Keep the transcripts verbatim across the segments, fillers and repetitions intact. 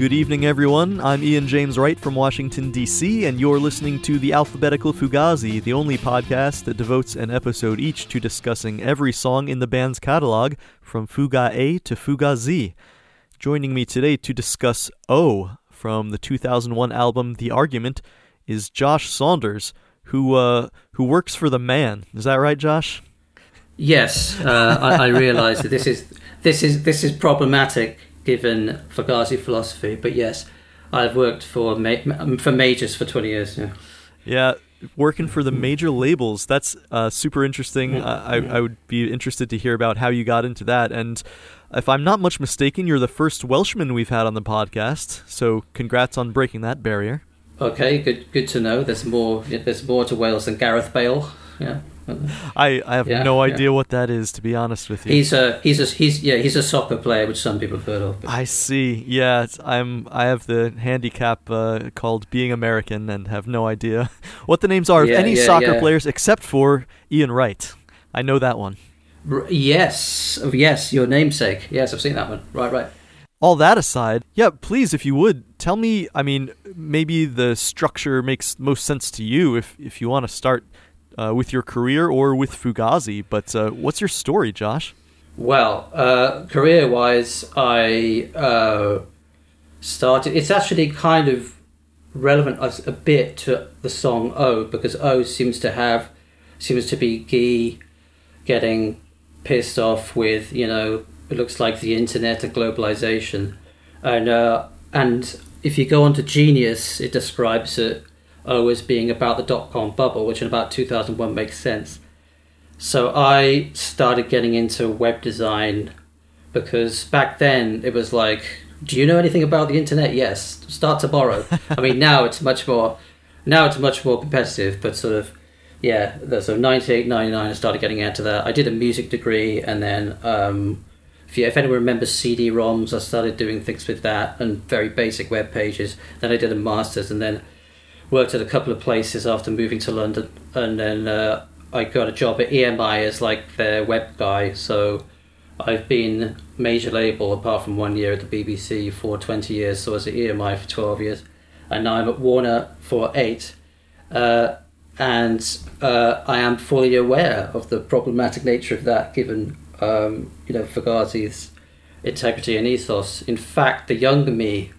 Good evening, everyone. I'm Ian James Wright from Washington, D C, and you're listening to The Alphabetical Fugazi, the only podcast that devotes an episode each to discussing every song in the band's catalog, from Fuga A to Fuga Z. Joining me today to discuss O from the two thousand one album The Argument is Josh Saunders, who uh, who works for the man. Is that right, Josh? Yes, uh, I, I realise that this is this is this is problematic given Fugazi philosophy, but yes, I've worked for ma- for majors for twenty years. Yeah, yeah, working for the major labels. That's uh, super interesting. Yeah. Uh, I I would be interested to hear about how you got into that. And if I'm not much mistaken, you're the first Welshman we've had on the podcast. So congrats on breaking that barrier. Okay, good good to know. There's more. There's more to Wales than Gareth Bale. Yeah. I, I have yeah, no idea yeah. what that is, to be honest with you. He's a he's a he's yeah he's a soccer player, which some people have heard of. But... I see. Yeah, it's, I'm I have the handicap uh, called being American and have no idea what the names are yeah, of any yeah, soccer yeah. players except for Ian Wright. I know that one. R- yes, yes, your namesake. Yes, I've seen that one. Right, right. All that aside, yeah, please, if you would, tell me. I mean, maybe the structure makes most sense to you if if you want to start. Uh, with your career or with Fugazi, but uh, what's your story, Josh? Well, uh, career-wise, I uh, started... It's actually kind of relevant as a bit to the song O, because O seems to have... seems to be Guy getting pissed off with, you know, it looks like the internet and globalization. And, uh, and if you go on to Genius, it describes it O as being about the dot-com bubble, which in about two thousand one makes sense. So I started getting into web design because back then it was like, do you know anything about the internet? Yes, start tomorrow. I mean, now it's much more, now it's much more competitive, but sort of, yeah, so ninety-eight, ninety-nine I started getting into that. I did a music degree, and then um, if, you, if anyone remembers C D ROMs, I started doing things with that and very basic web pages. Then I did a master's, and then worked at a couple of places after moving to London, and then uh, I got a job at E M I as like their web guy. So I've been major label apart from one year at the B B C for twenty years. So I was at E M I for twelve years, and now I'm at Warner for eight. Uh, and uh, I am fully aware of the problematic nature of that, given um, you know Fugazi's integrity and ethos. In fact, the younger me.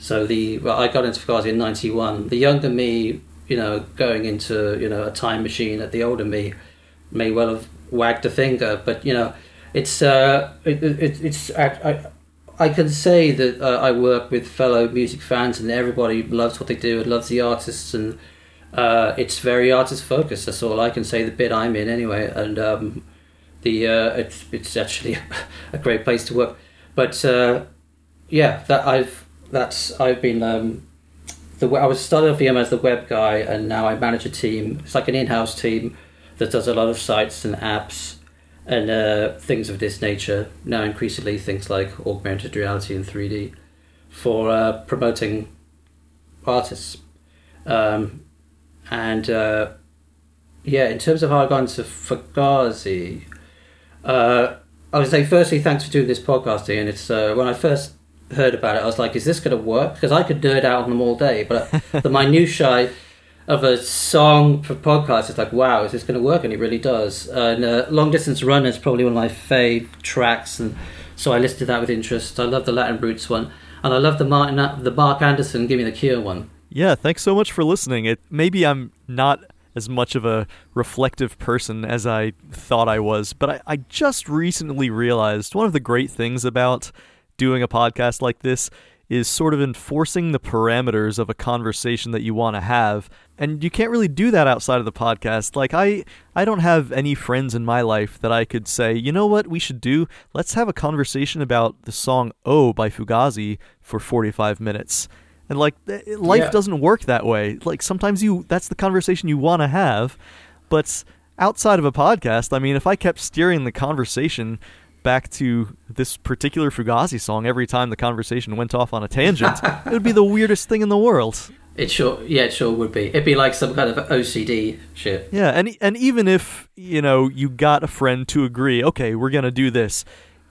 So the well, I got into Fugazi in ninety-one. The younger me, you know, going into you know a time machine at the older me, may well have wagged a finger. But you know, it's uh, it, it, it's I, I I can say that uh, I work with fellow music fans, and everybody loves what they do and loves the artists, and uh, it's very artist focused. That's all I can say. The bit I'm in, anyway, and um, the uh, it's it's actually a great place to work. But uh, yeah, that I've. That's I've been um, the I was started off as the web guy, and now I manage a team. It's like an in-house team that does a lot of sites and apps and uh, things of this nature. Now increasingly things like augmented reality and three D for uh, promoting artists. Um, and uh, yeah, in terms of how I got into Fugazi, uh, I would say firstly thanks for doing this podcast, Ian. It's uh, when I first. heard about it, I was like, is this going to work? Because I could nerd out on them all day, but the minutiae of a song for podcast is like, wow, is this going to work? And it really does. Uh, and uh, Long Distance Run is probably one of my fave tracks, and so I listed that with interest. I love the Latin Roots one, and I love the Martin, the Mark Anderson Give Me the Cure one. Yeah, thanks so much for listening. It maybe I'm not as much of a reflective person as I thought I was, but I, I just recently realized one of the great things about doing a podcast like this is sort of enforcing the parameters of a conversation that you want to have. And you can't really do that outside of the podcast. Like, I I don't have any friends in my life that I could say, you know what we should do? Let's have a conversation about the song O by Fugazi for forty-five minutes. And, like, life yeah. doesn't work that way. Like, sometimes you that's the conversation you want to have. But outside of a podcast, I mean, if I kept steering the conversation back to this particular Fugazi song every time the conversation went off on a tangent, it would be the weirdest thing in the world. It sure, yeah, it sure would be. It'd be like some kind of O C D shit. Yeah, and and even if, you know, you got a friend to agree, okay, we're going to do this,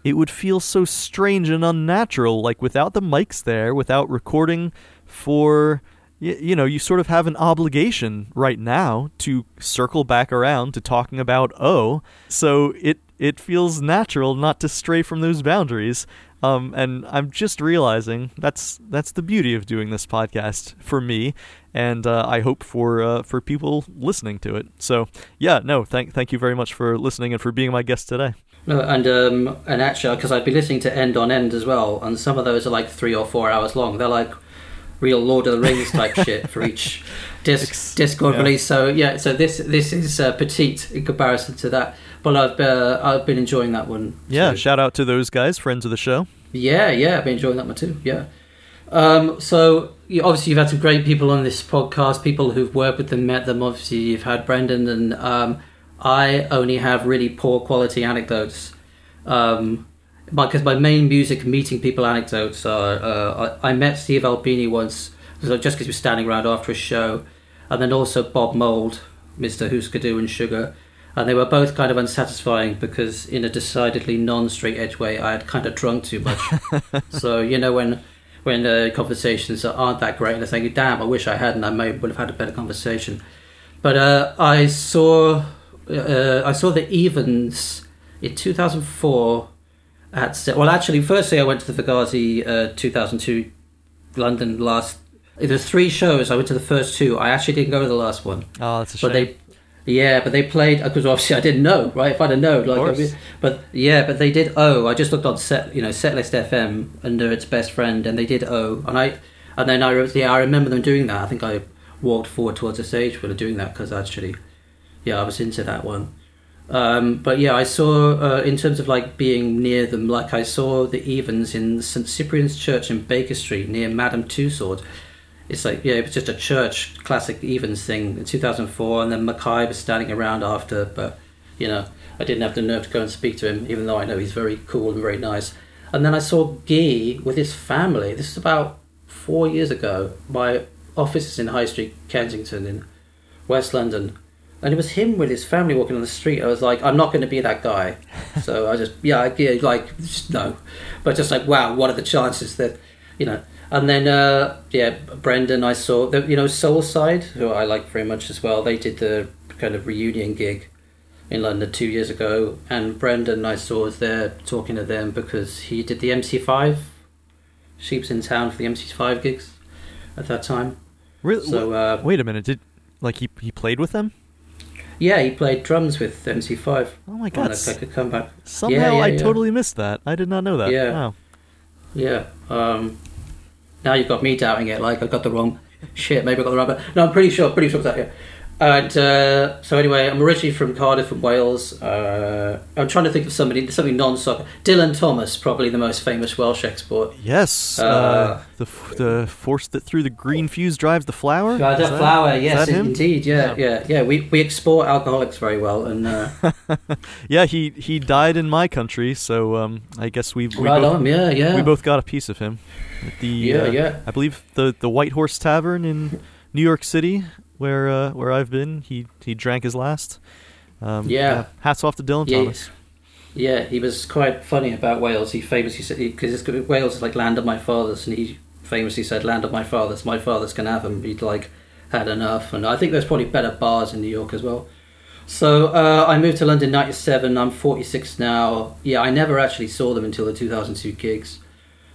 it would feel so strange and unnatural, like without the mics there, without recording for, y- you know, you sort of have an obligation right now to circle back around to talking about oh. So it, it feels natural not to stray from those boundaries. Um, and I'm just realizing that's that's the beauty of doing this podcast for me, and uh, I hope for uh, for people listening to it. So yeah, no, thank thank you very much for listening and for being my guest today. No, and um, and actually, because I've been listening to End on End as well, and some of those are like three or four hours long. They're like real Lord of the Rings type shit for each disc, Ex- Dischord yeah. release. So yeah, so this this is uh, petite in comparison to that. Well, I've uh, I've been enjoying that one. Yeah, too. Shout out to those guys, friends of the show. Yeah, yeah, I've been enjoying that one too. Yeah. Um, so you, obviously you've had some great people on this podcast, people who've worked with them, met them. Obviously you've had Brendan, and um, I only have really poor quality anecdotes. Um, because my main music meeting people anecdotes are uh, I, I met Steve Albini once, so just because we were standing around after a show, and then also Bob Mould, Mister Hooskadoo and Sugar. And they were both kind of unsatisfying because, in a decidedly non-straight edge way, I had kind of drunk too much. So, you know, when when uh, conversations aren't that great, and I think, damn, I wish I hadn't. I may would have had a better conversation. But uh, I saw uh, I saw the Evens in two thousand four at well, actually, firstly, I went to the Fugazi uh, two thousand two London last. There's three shows. I went to the first two. I actually didn't go to the last one. Oh, that's a shame. But they, Yeah, but they played, because obviously I didn't know, right? If I'd have known, like, I mean, but yeah, but they did O. I just looked on set, you know, Setlist dot f m under its best friend, and they did O. And I, and then I, yeah, I remember them doing that. I think I walked forward towards the stage when they were doing that because actually, yeah, I was into that one. Um, but yeah, I saw uh, in terms of like being near them, like I saw the Evens in Saint Cyprian's church in Baker Street near Madame Tussauds. It's like, yeah, it was just a church, classic Evens thing in two thousand four, and then Mackay was standing around after, but, you know, I didn't have the nerve to go and speak to him, even though I know he's very cool and very nice. And then I saw Guy with his family. This is about four years ago. My office is in High Street, Kensington, in West London. And it was him with his family walking on the street. I was like, I'm not going to be that guy. So I just, yeah, yeah, like, just no. But just like, wow, what are the chances that, you know... And then, uh, yeah, Brendan, I saw, the, you know, Soulside, who I like very much as well. They did the kind of reunion gig in London two years ago. And Brendan, I saw, was there talking to them because he did the M C five. Sheep's in town for the M C five gigs at that time. Really? So, uh, wait a minute. Did like he he played with them? Yeah, he played drums with M C five. Oh, my God. That's like a comeback. Somehow yeah, yeah, I yeah. totally missed that. I did not know that. Yeah. Wow. Yeah. Um... Now you've got me doubting it, like I got the wrong shit, maybe I got the wrong... No, I'm pretty sure, pretty sure it's out here. And uh, so anyway, I'm originally from Cardiff in Wales. Uh, I'm trying to think of somebody, something non-soccer. Dylan Thomas, probably the most famous Welsh export. Yes, uh, uh, the the force that through the green fuse drives the flower? Drives the flower, that, yes, indeed, yeah, yeah, yeah, yeah. We we export alcoholics very well. and uh, Yeah, he, he died in my country, so um, I guess we, we, right both, on, yeah, yeah. we both got a piece of him. At the, yeah, uh, yeah. I believe the, the White Horse Tavern in New York City, where uh, where I've been, he, he drank his last. Um, yeah. yeah. Hats off to Dylan yeah, Thomas. Yeah, he was quite funny about Wales. He famously said, because Wales is like land of my fathers, and he famously said, land of my fathers, my fathers can have him. He'd like had enough. And I think there's probably better bars in New York as well. So uh, I moved to London in ninety-seven. I'm forty-six now. Yeah, I never actually saw them until the two thousand two gigs.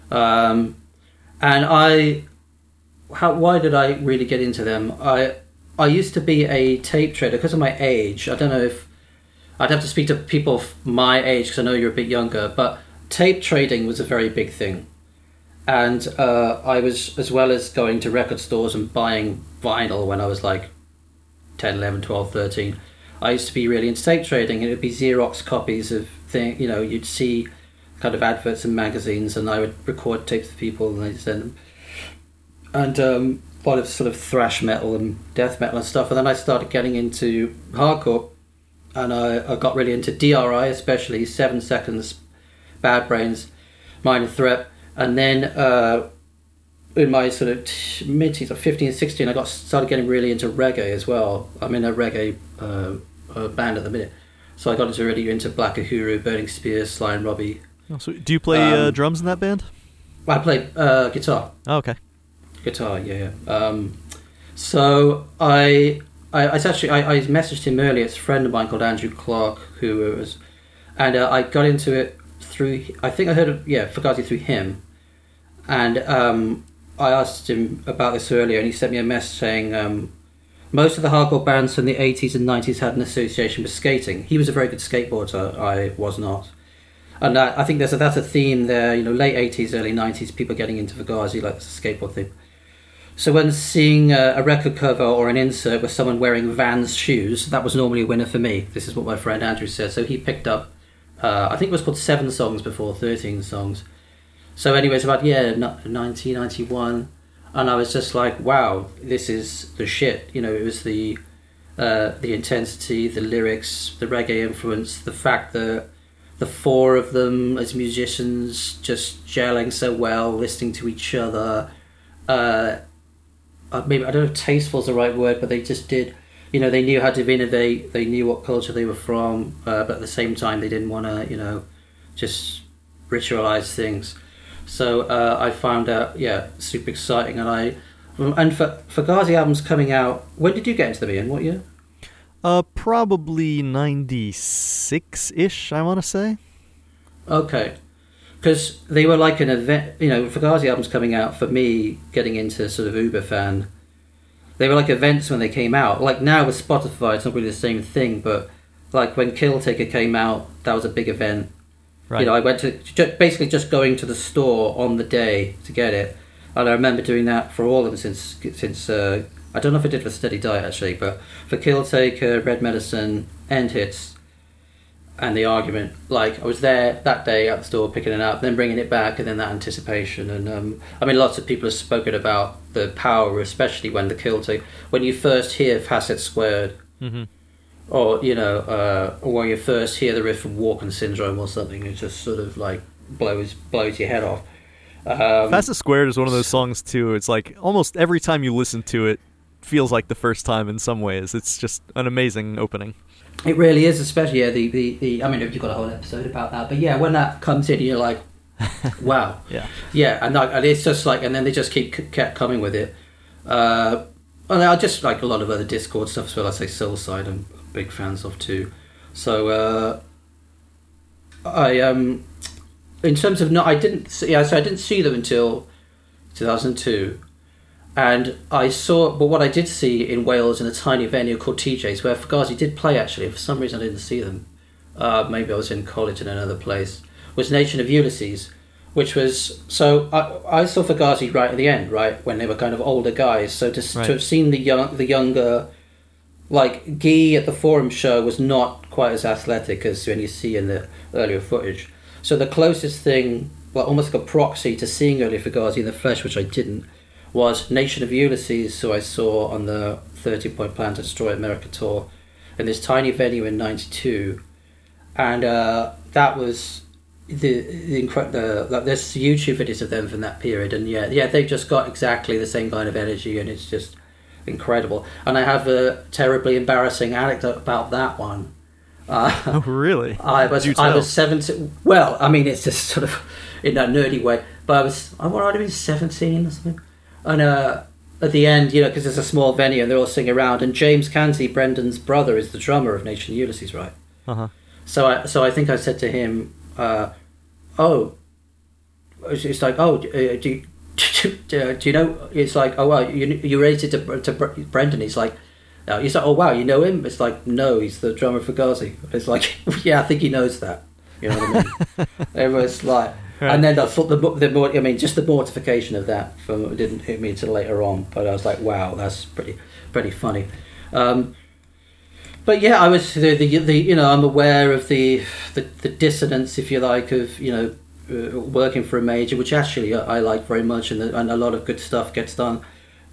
Um... And I, how, why did I really get into them? I I used to be a tape trader because of my age. I don't know if, I'd have to speak to people my age because I know you're a bit younger, but tape trading was a very big thing. And uh, I was, as well as going to record stores and buying vinyl when I was like ten, eleven, twelve, thirteen, I used to be really into tape trading, and it would be Xerox copies of things, you know, you'd see kind of adverts in magazines, and I would record tapes of people and they'd send them, and um, a lot of sort of thrash metal and death metal and stuff. And then I started getting into hardcore, and I, I got really into D R I, especially Seven Seconds, Bad Brains, Minor Threat. And then uh, in my sort of t- mid-teens, or fifteen, sixteen, I got started getting really into reggae as well. I'm in a reggae uh, uh, band at the minute, so I got into really into Black Uhuru, Burning Spear, Sly and Robbie, Oh, so do you play um, uh, drums in that band? I play uh, guitar. Oh, okay. Guitar, yeah, yeah. Um, so I, I, I actually I, I messaged him earlier. It's a friend of mine called Andrew Clark, who was, and uh, I got into it through. I think I heard of yeah Fugazi through him, and um, I asked him about this earlier, and he sent me a message saying um, most of the hardcore bands from the eighties and nineties had an association with skating. He was a very good skateboarder. I was not. And that, I think there's a, that's a theme there, you know, late eighties, early nineties, people getting into Fugazi, like it's a skateboard theme. So when seeing a, a record cover or an insert with someone wearing Vans shoes, that was normally a winner for me. This is what my friend Andrew said. So he picked up, uh, I think it was called Seven Songs Before, thirteen Songs. So anyway, it's about, yeah, nineteen ninety-one. And I was just like, wow, this is the shit. You know, it was the uh, the intensity, the lyrics, the reggae influence, the fact that the four of them as musicians just gelling so well, listening to each other. Uh, maybe I don't know if tasteful is the right word, but they just did, you know, they knew how to innovate, they knew what culture they were from, uh, but at the same time they didn't want to, you know, just ritualize things. So uh, I found out, yeah, super exciting. And I and for Fugazi albums coming out, when did you get into them, Ian? What year? Uh, probably ninety-six-ish, I want to say. Okay. Because they were like an event, you know, Fugazi albums coming out, for me, getting into sort of Uber fan, they were like events when they came out. Like now with Spotify, it's not really the same thing, but like when Kill Taker came out, that was a big event. Right. You know, I went to, basically just going to the store on the day to get it. And I remember doing that for all of them since, since, uh, I don't know if I did for Steady Diet, actually, but for Kill Taker, Red Medicine, End Hits, and The Argument, like, I was there that day at the store picking it up, then bringing it back, and then that anticipation. And, um, I mean, lots of people have spoken about the power, especially when the Kill Taker, when you first hear Facet Squared, mm-hmm. or, you know, uh, or when you first hear the riff from Walken Syndrome or something, it just sort of, like, blows blows your head off. Um, Facet Squared is one of those songs, too. It's like, almost every time you listen to it, feels like the first time in some ways. It's just an amazing opening. It really is, especially yeah, the, the, the I mean, you've got a whole episode about that, but yeah, when that comes in, you're like, wow, yeah, yeah, and, like, and it's just like, and then they just keep kept coming with it. Uh, and I just like a lot of other Dischord stuff as well. I say Soulside, I'm big fans of too. So uh, I um, in terms of not, I didn't, yeah, so I didn't see them until two thousand two. And I saw, but what I did see in Wales in a tiny venue called T J's, where Fugazi did play actually, for some reason I didn't see them, uh, maybe I was in college in another place, was Nation of Ulysses, which was, so I, I saw Fugazi right at the end, right, when they were kind of older guys, so to, right. to have seen the young, the younger, like Guy at the Forum show was not quite as athletic as when you see in the earlier footage. So the closest thing, well, almost like a proxy to seeing early Fugazi in the flesh, which I didn't, was Nation of Ulysses, who I saw on the thirty-point Plan to Destroy America tour in this tiny venue in ninety-two. And uh, that was the, the incredible... Like, there's YouTube videos of them from that period, and yeah, yeah, they've just got exactly the same kind of energy, and it's just incredible. And I have a terribly embarrassing anecdote about that one. Uh, oh, really? I was, I was seventeen... Well, I mean, it's just sort of in that nerdy way, but I was... I would have been seventeen or something. And uh, at the end, you know, because it's a small venue and they're all singing around, and James Canty, Brendan's brother, is the drummer of Nation of Ulysses, right? Uh-huh. So I so I think I said to him, uh, oh, it's like, oh, do you, do you know, it's like, oh, wow, you, you related to, to Brendan. He's like, no. He's like, oh, wow, you know him? It's like, no, he's the drummer for Fugazi. It's like, yeah, I think he knows that. You know what I mean? Everyone's like... Right. And then I thought the, the more, I mean, just the mortification of that from, didn't hit me until later on. But I was like, wow, that's pretty, pretty funny. Um, but yeah, I was the, the, the, you know, I'm aware of the, the, the dissonance, if you like, of, you know, uh, working for a major, which actually I, I like very much, and, the, and a lot of good stuff gets done.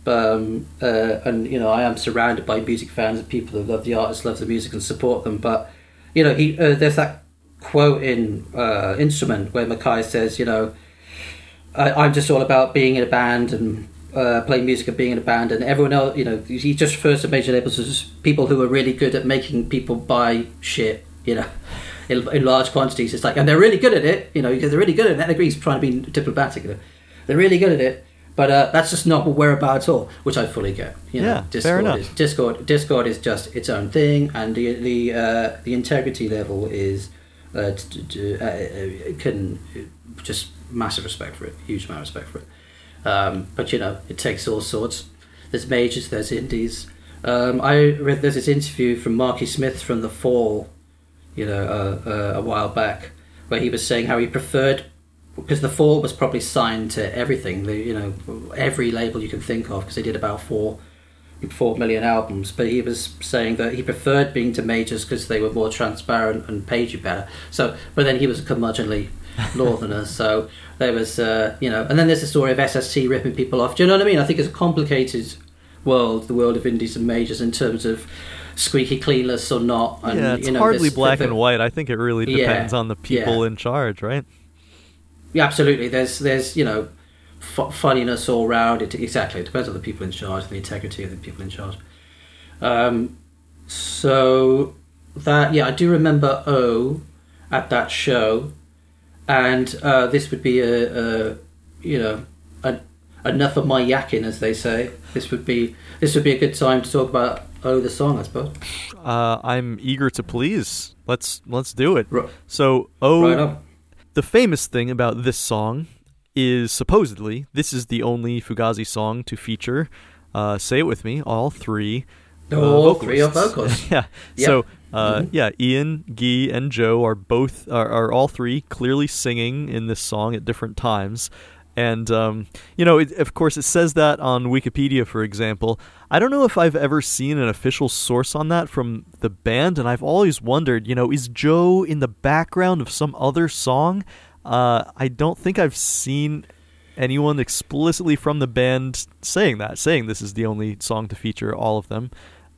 Um, uh, and you know, I am surrounded by music fans and people who love the artists, love the music, and support them. But you know, he, uh, there's that quote in uh, Instrument where Mackay says, you know, I, I'm just all about being in a band and uh, playing music and being in a band, and everyone else, you know, he just refers to major labels as people who are really good at making people buy shit, you know. in, in large quantities. It's like, and they're really good at it, you know, because they're really good at it. And agrees, trying to be diplomatic. They're really good at it, but uh, that's just not what we're about at all, which I fully get. You know, yeah, Dischord fair enough. Is, Dischord, Dischord is just its own thing, and the the uh, the integrity level is uh, t- t- uh, it can just massive respect for it, huge amount of respect for it. Um, but you know, it takes all sorts. There's majors, there's indies. Um, I read there's this interview from Marky Smith from The Fall, you know, uh, uh, a while back, where he was saying how he preferred, because The Fall was probably signed to everything, the, you know, every label you can think of, because they did about four, four million albums. But he was saying that he preferred being to majors because they were more transparent and paid you better. So, but then he was a curmudgeonly northerner, so there was, uh, you know, and then there's the story of S S C ripping people off. Do you know what I mean? I think it's a complicated world, the world of indies and majors, in terms of squeaky cleanness or not. And, yeah, it's you know, hardly black and white. I think it really depends yeah, on the people yeah. in charge, right? Yeah, absolutely. There's, there's you know, f- funniness all round. It, exactly. It depends on the people in charge, the integrity of the people in charge. Um, so that, yeah, I do remember O at that show, and uh, this would be a, a you know, a enough of my yakking, as they say. This would be this would be a good time to talk about oh the song, I suppose. Uh, I'm eager to please. Let's let's do it. Right. So oh, right the famous thing about this song is supposedly this is the only Fugazi song to feature. Uh, say it with me. All three. Uh, all vocalists. three of vocals. yeah. Yep. So uh, mm-hmm. yeah, Ian, Guy, and Joe are both are, are all three clearly singing in this song at different times. And, um, you know, it, of course, it says that on Wikipedia, for example. I don't know if I've ever seen an official source on that from the band, and I've always wondered, you know, is Joe in the background of some other song? Uh, I don't think I've seen anyone explicitly from the band saying that, saying this is the only song to feature all of them.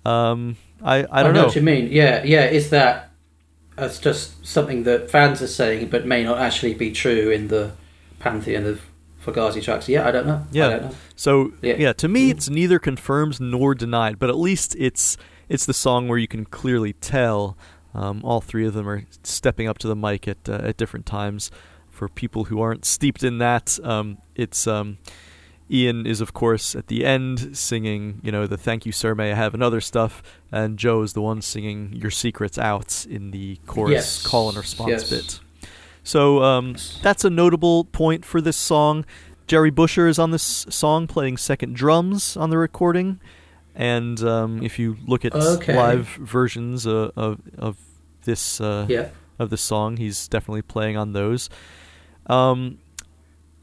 Um, I, I don't I know. I know what you mean. Yeah, yeah, is that it's just something that fans are saying but may not actually be true in the pantheon of Fugazi tracks. Yeah, I don't know. Yeah. I don't know. So, yeah. yeah, to me, it's neither confirmed nor denied, but at least it's it's the song where you can clearly tell um, all three of them are stepping up to the mic at uh, at different times. For people who aren't steeped in that, um, it's um, Ian is, of course, at the end singing, you know, the Thank You, Sir, May I Have, and other stuff, and Joe is the one singing Your Secret's Out in the chorus yes. call and response yes. bit. So um, that's a notable point for this song. Jerry Busher is on this song playing second drums on the recording. And um, if you look at okay. live versions uh, of of this uh, yeah. of this song, he's definitely playing on those. Um,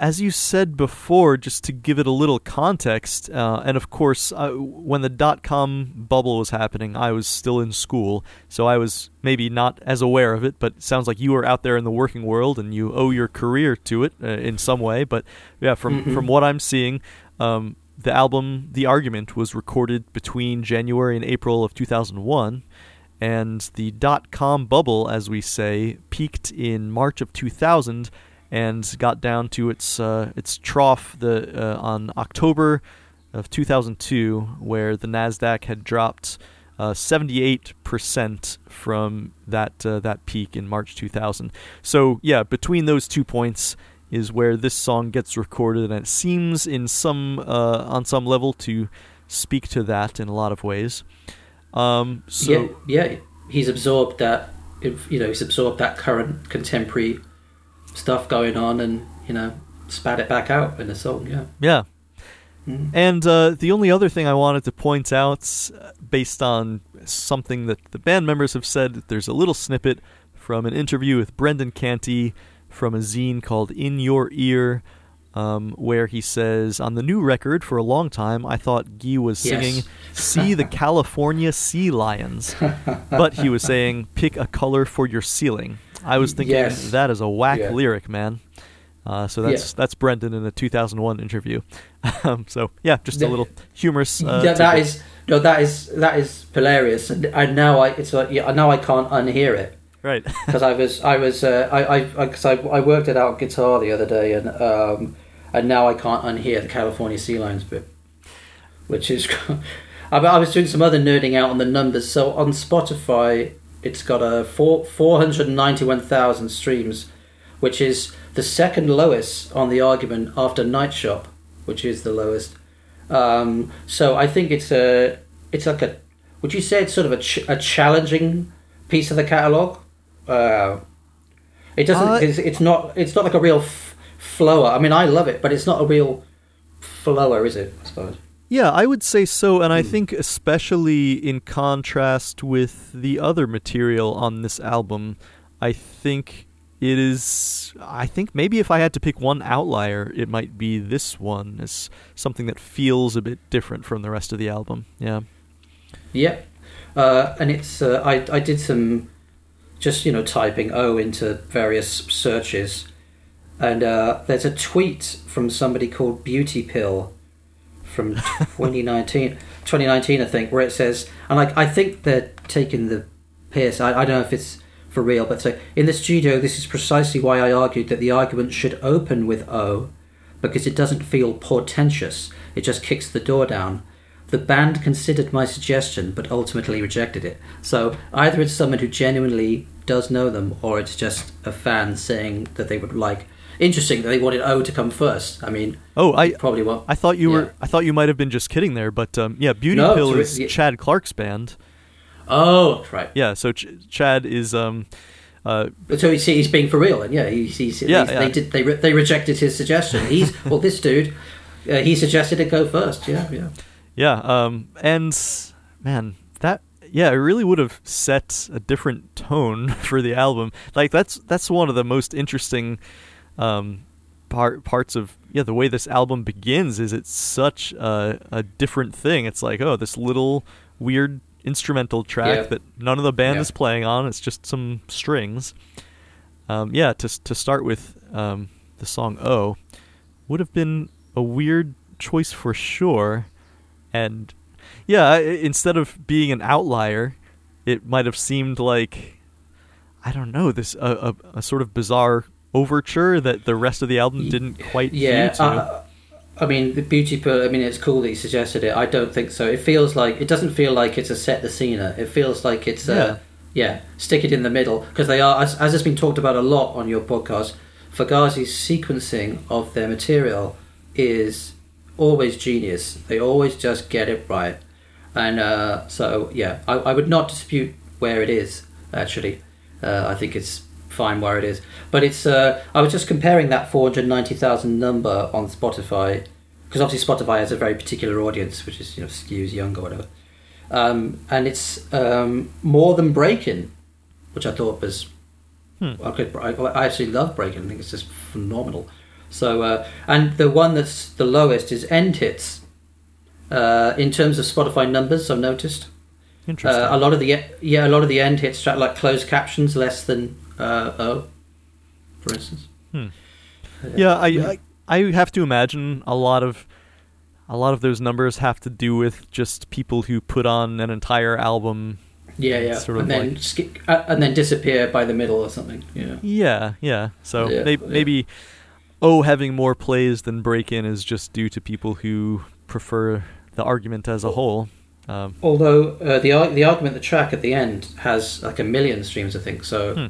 as you said before, just to give it a little context, uh, and of course, uh, when the dot-com bubble was happening, I was still in school, so I was maybe not as aware of it, but it sounds like you were out there in the working world, and you owe your career to it uh, in some way. But yeah, from, mm-hmm. from what I'm seeing, um, the album The Argument was recorded between January and April of two thousand one, and the dot-com bubble, as we say, peaked in March of two thousand, and got down to its uh, its trough the uh, on October of two thousand two, where the Nasdaq had dropped uh, seventy-eight percent from that uh, that peak in March two thousand. So yeah, between those two points is where this song gets recorded, and it seems in some uh, on some level to speak to that in a lot of ways. Um, so yeah, yeah, he's absorbed that you know he's absorbed that current contemporary stuff going on, and you know spat it back out in a song. yeah yeah mm. And uh the only other thing I wanted to point out, uh, based on something that the band members have said, there's a little snippet from an interview with Brendan Canty from a zine called In Your Ear, um where he says, on the new record, for a long time I thought Guy was singing yes. See the California Sea Lions, but he was saying pick a color for your ceiling. I was thinking yes. that is a whack yeah. lyric, man. Uh, so that's yeah. that's Brendan in a two thousand one interview. Um, so yeah, just a little humorous. Uh, yeah, that is no, that is that is hilarious, and, and now I it's like yeah, now I can't unhear it. Right. Because I was I was uh, I I because I, I worked it out on guitar the other day, and um, and now I can't unhear the California Sea Lions bit, which is I was doing some other nerding out on the numbers. So on Spotify, it's got a four four hundred ninety-one thousand streams, which is the second lowest on The Argument after Night Shop, which is the lowest. Um, so I think it's a it's like a would you say it's sort of a ch- a challenging piece of the catalogue? Uh, it doesn't. Uh, it's, it's not. It's not like a real f- flower. I mean, I love it, but it's not a real flower, is it? I suppose. Yeah, I would say so, and I think especially in contrast with the other material on this album, I think it is... I think maybe if I had to pick one outlier, it might be this one, as something that feels a bit different from the rest of the album, yeah. Yep, yeah. uh, and it's... Uh, I, I did some, just, you know, typing O into various searches, and uh, there's a tweet from somebody called Beauty Pill, from twenty nineteen, twenty nineteen, I think, where it says, and like I think they're taking the piss. I, I don't know if it's for real, but so in the studio, this is precisely why I argued that The Argument should open with O, because it doesn't feel portentous. It just kicks the door down. The band considered my suggestion, but ultimately rejected it. So either it's someone who genuinely does know them, or it's just a fan saying that they would like. Interesting that they wanted O to come first. I mean, oh, I probably won't. I thought you yeah. were. I thought you might have been just kidding there, but um, yeah, Beauty no, Pill is yeah. Chad Clark's band. Oh, right. Yeah, so Ch- Chad is. Um, uh, so he's, he's being for real, and yeah, he's. he's yeah, they, yeah. they did. They re- they rejected his suggestion. He's well, this dude. Uh, he suggested it go first. Yeah, yeah, yeah. Um, and man, that. Yeah, it really would have set a different tone for the album. Like that's that's one of the most interesting. Um, part parts of yeah the way this album begins is it's such a, a different thing. It's like, oh, this little weird instrumental track yeah. that none of the band yeah. is playing on. It's just some strings. Um, yeah, to to start with, um, the song "O" would have been a weird choice for sure. And yeah, instead of being an outlier, it might have seemed like, I don't know, this a a, a sort of bizarre overture that the rest of the album didn't quite yeah to. Uh, I mean the Beauty Pill, I mean it's cool that he suggested it. I don't think so. It feels like it doesn't feel like it's a set the scener. It feels like it's uh, yeah. yeah stick it in the middle, because they are, as, as has been talked about a lot on your podcast, Fugazi's sequencing of their material is always genius. They always just get it right, and uh, so yeah I, I would not dispute where it is actually. uh, I think it's fine where it is, but it's uh I was just comparing that four hundred ninety thousand number on Spotify, because obviously Spotify has a very particular audience, which is, you know, skews younger or whatever, um and it's um more than Breakin', which I thought was hmm. I, could, I, I actually love Breakin'. I think it's just phenomenal. So uh and the one that's the lowest is End Hits, uh in terms of Spotify numbers. I've noticed interesting uh, a lot of the yeah a lot of the End Hits track, like closed captions, less than Uh, oh, for instance. Hmm. Yeah, I, I I have to imagine a lot of a lot of those numbers have to do with just people who put on an entire album. Yeah, yeah, sort of and then like, skip, uh, and then disappear by the middle or something. Yeah, yeah, yeah. So yeah, they, yeah. maybe oh, having more plays than Breakin' is just due to people who prefer The Argument as a whole. Um, Although uh, the the argument, the track at the end has like a million streams, I think. So. Hmm.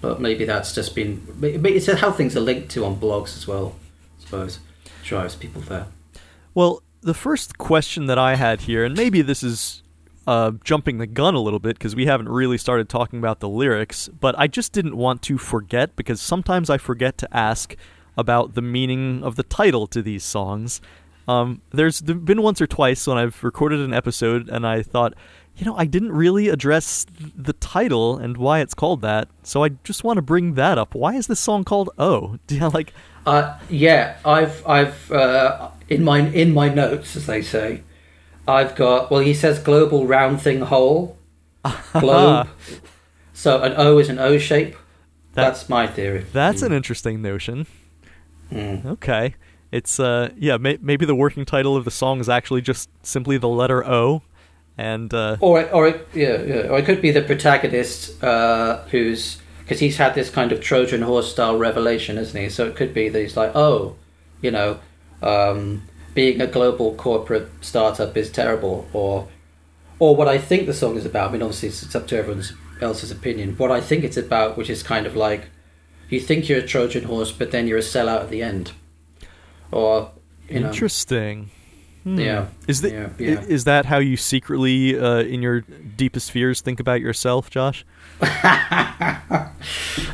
But maybe that's just been... It's how things are linked to on blogs as well, I suppose. Drives people there. Well, the first question that I had here, and maybe this is uh, jumping the gun a little bit because we haven't really started talking about the lyrics, but I just didn't want to forget, because sometimes I forget to ask about the meaning of the title to these songs. Um, there's been once or twice when I've recorded an episode and I thought... You know, I didn't really address the title and why it's called that, so I just want to bring that up. Why is this song called "Oh"? Do you like? Uh, yeah, I've I've uh, in my in my notes, as they say, I've got. Well, he says "global round thing hole," globe. So an O is an O shape. That, that's my theory. That's mm. an interesting notion. Mm. Okay, it's uh yeah may, maybe the working title of the song is actually just simply the letter O. And uh, or or yeah, yeah, or it could be the protagonist uh, who's, because he's had this kind of Trojan horse style revelation, isn't he? So it could be that he's like, oh, you know, um, being a global corporate startup is terrible, or or what I think the song is about. I mean, obviously it's, it's up to everyone's else's opinion. What I think it's about, which is kind of like, you think you're a Trojan horse, but then you're a sellout at the end. Or, you know. Interesting. Hmm. Yeah. Is that, yeah, yeah. Is that how you secretly, uh, in your deepest fears, think about yourself, Josh?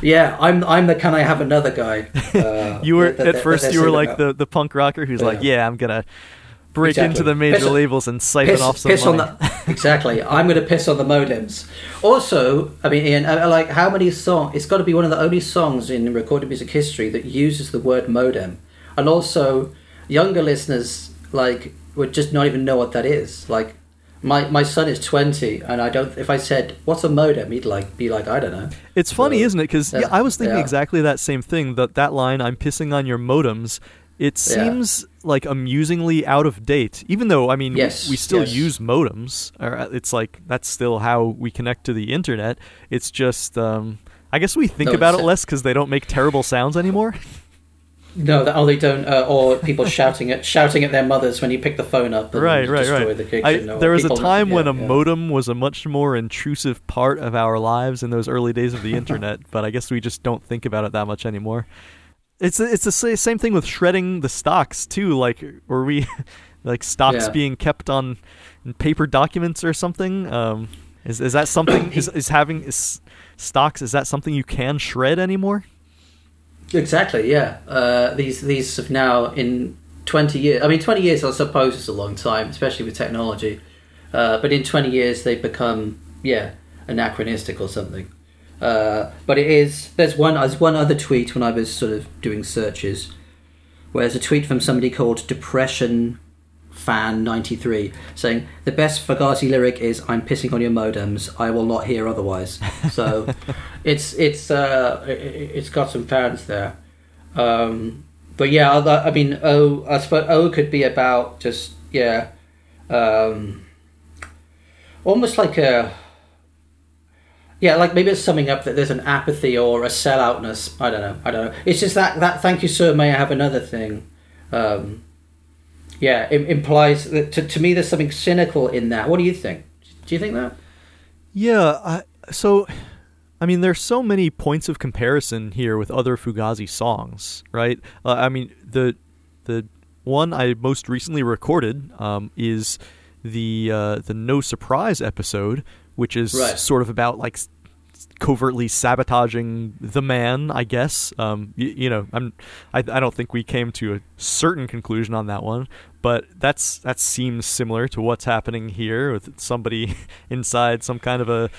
Yeah, I'm I'm the can I have another guy. Uh, you were that, at that, first that you were like the, the punk rocker who's yeah. like, yeah, I'm gonna break exactly. into the major piss, labels and siphon piss, off some piss money. On the, exactly, I'm gonna piss on the modems. Also, I mean, Ian, like how many songs? It's got to be one of the only songs in recorded music history that uses the word modem, and also younger listeners like would just not even know what that is. Like my my son is twenty, and I don't. If I said what's a modem, he'd like be like, I don't know. It's funny, so, isn't it? Because yeah, I was thinking yeah. exactly that same thing. That that line, I'm pissing on your modems. It seems yeah. like amusingly out of date, even though I mean yes, we, we still yes. use modems. It's like that's still how we connect to the internet. It's just um, I guess we think no, about it less because they don't make terrible sounds anymore. No, that, oh, they don't. Uh, or people shouting at shouting at their mothers when you pick the phone up. And right, right, destroy right. The kitchen, I, there was a time yeah, when a yeah. modem was a much more intrusive part of our lives in those early days of the internet. But I guess we just don't think about it that much anymore. It's it's the same thing with shredding the stocks too. Like, were we like stocks yeah. being kept on in paper documents or something? Um, is is that something? is is having is stocks? Is that something you can shred anymore? Exactly, yeah. Uh, these these have now in twenty years. I mean, twenty years I suppose is a long time, especially with technology. Uh, but in twenty years they've become yeah anachronistic or something. Uh, but it is. There's one. There's one other tweet when I was sort of doing searches, where there's a tweet from somebody called Depression Fan ninety-three saying the best Fugazi lyric is "I'm pissing on your modems. I will not hear otherwise." So, it's it's uh, it's got some fans there, um, but yeah, I, I mean, O I suppose O could be about just yeah, um, almost like a yeah, like maybe it's summing up that there's an apathy or a selloutness. I don't know. I don't know. It's just that that thank you sir, may I have another thing. Um, Yeah, it implies that to, to me there's something cynical in that. What do you think? Do you think that? Yeah, I, so, I mean, there's so many points of comparison here with other Fugazi songs, right? Uh, I mean, the the one I most recently recorded um, is the uh, the No Surprise episode, which is right. sort of about like covertly sabotaging the man, I guess. Um, you, you know, I'm, I, I don't think we came to a certain conclusion on that one, but that's that seems similar to what's happening here with somebody inside some kind of a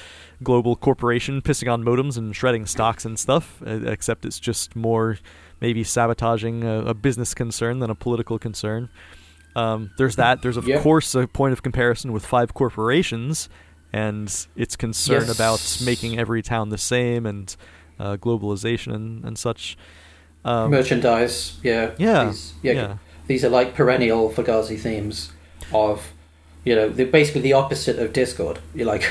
global corporation pissing on modems and shredding stocks and stuff, except it's just more maybe sabotaging a, a business concern than a political concern. Um, there's that. There's, of yeah. course, a point of comparison with Five Corporations, and its concern yes. about making every town the same and uh, globalization and, and such. Um, Merchandise, yeah. Yeah. These, yeah, yeah. These are like perennial Fugazi themes of, you know, they're basically the opposite of Dischord. You're like,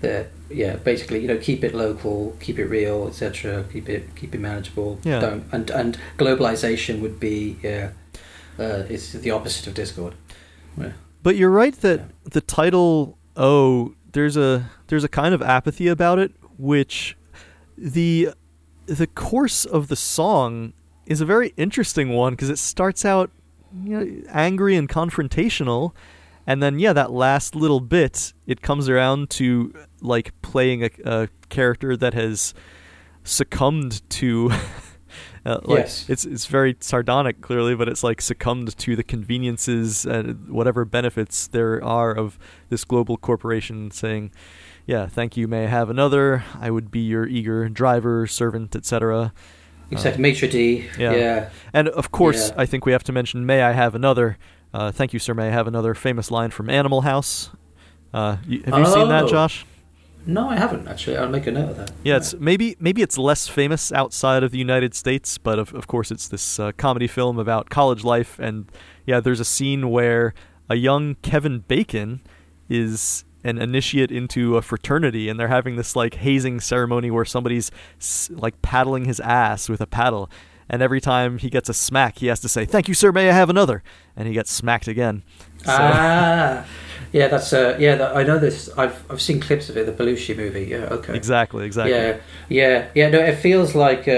they're, yeah, basically, you know, keep it local, keep it real, et cetera. Keep it keep it manageable. Yeah. Don't, and, and globalization would be, yeah, uh, it's the opposite of Dischord. Yeah. But you're right that yeah. the title, oh... There's a there's a kind of apathy about it, which the the course of the song is a very interesting one because it starts out you know, angry and confrontational, and then yeah, that last little bit it comes around to like playing a, a character that has succumbed to. Uh, like, yes. It's it's very sardonic, clearly, but it's like succumbed to the conveniences and whatever benefits there are of this global corporation saying, yeah, thank you, may I have another? I would be your eager driver, servant, et cetera. Except uh, maitre d'. Yeah. yeah. And of course, yeah. I think we have to mention, may I have another? Uh, thank you, sir, may I have another? Famous line from Animal House. Uh, you, have you oh. seen that, Josh? No, I haven't, actually. I'll make a note of that. Yeah, it's, maybe maybe it's less famous outside of the United States, but of, of course it's this uh, comedy film about college life. And, yeah, there's a scene where a young Kevin Bacon is an initiate into a fraternity, and they're having this, like, hazing ceremony where somebody's, like, paddling his ass with a paddle. and every time he gets a smack, he has to say, "Thank you, sir, may I have another?" And he gets smacked again. So. Ah, yeah, that's uh, yeah. That, I know this. I've I've seen clips of it. The Belushi movie. Yeah, okay. Exactly, exactly. Yeah, yeah, yeah. No, it feels like uh,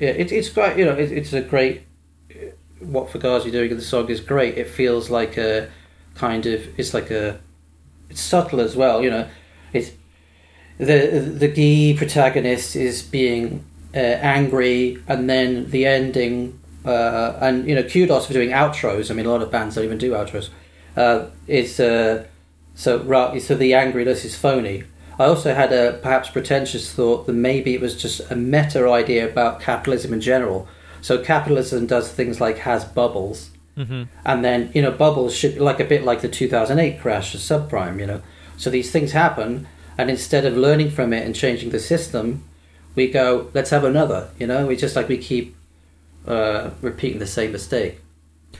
yeah, it, it's quite, you know, it, it's a great. What Fugazi doing in the song is great. It feels like a kind of it's like a it's subtle as well. You know, it's the the gay protagonist is being uh, angry, and then the ending. Uh, and you know, kudos for doing outros. I mean, a lot of bands don't even do outros. Uh, it's uh, so right. So the angriness is phony. I also had a perhaps pretentious thought that maybe it was just a meta idea about capitalism in general. So capitalism does things like has bubbles, mm-hmm. and then you know bubbles should be like a bit like the two thousand eight crash of subprime. You know, so these things happen, and instead of learning from it and changing the system, we go let's have another. You know, we just like we keep uh, repeating the same mistake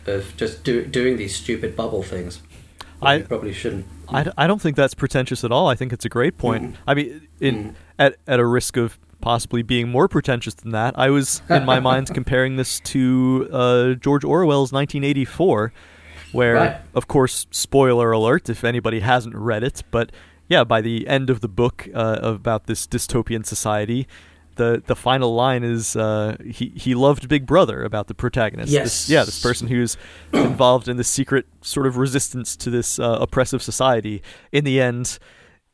of just do, doing these stupid bubble things. I probably shouldn't. I, I don't think that's pretentious at all. I think it's a great point. Mm. I mean, in mm. at at a risk of. Possibly being more pretentious than that, I was in my mind comparing this to uh, George Orwell's nineteen eighty-four, where, right. of course, spoiler alert if anybody hasn't read it, but yeah, by the end of the book uh, about this dystopian society, the the final line is uh, he he loved Big Brother about the protagonist. Yes, this, yeah, this person who's involved in the secret sort of resistance to this uh, oppressive society. In the end,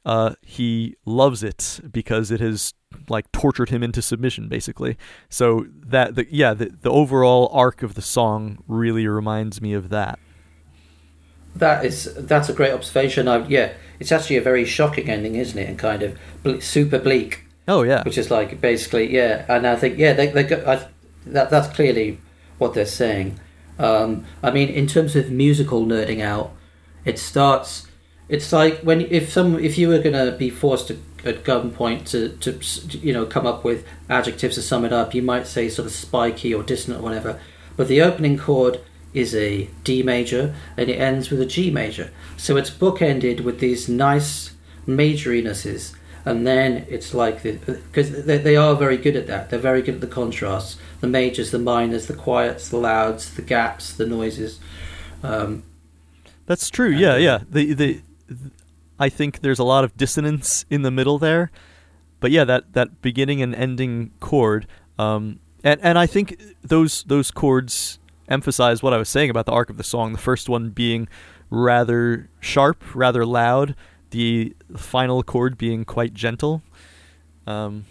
uh, he loves it because it has. Like tortured him into submission, basically. So that the yeah the, the overall arc of the song really reminds me of that. That is that's a great observation. I, yeah, it's actually a very shocking ending, isn't it? And kind of ble- super bleak. Oh yeah, which is like basically yeah. And I think yeah they they go, I, that that's clearly what they're saying. Um, I mean, in terms of musical nerding out, it starts. It's like when if some if you were gonna be forced to. At gunpoint to, to you know come up with adjectives to sum it up, you might say sort of spiky or dissonant or whatever, but the opening chord is a D major and it ends with a G major, so it's bookended with these nice majorinesses, and then it's like because the, they, they are very good at that. They're very good at the contrasts, the majors, the minors, the quiets, the louds, the gaps, the noises. Um, that's true. Yeah, yeah. The the. the I think there's a lot of dissonance in the middle there, but yeah, that, that beginning and ending chord, um, and and I think those those chords emphasize what I was saying about the arc of the song. The first one being rather sharp, rather loud. The final chord being quite gentle. Um,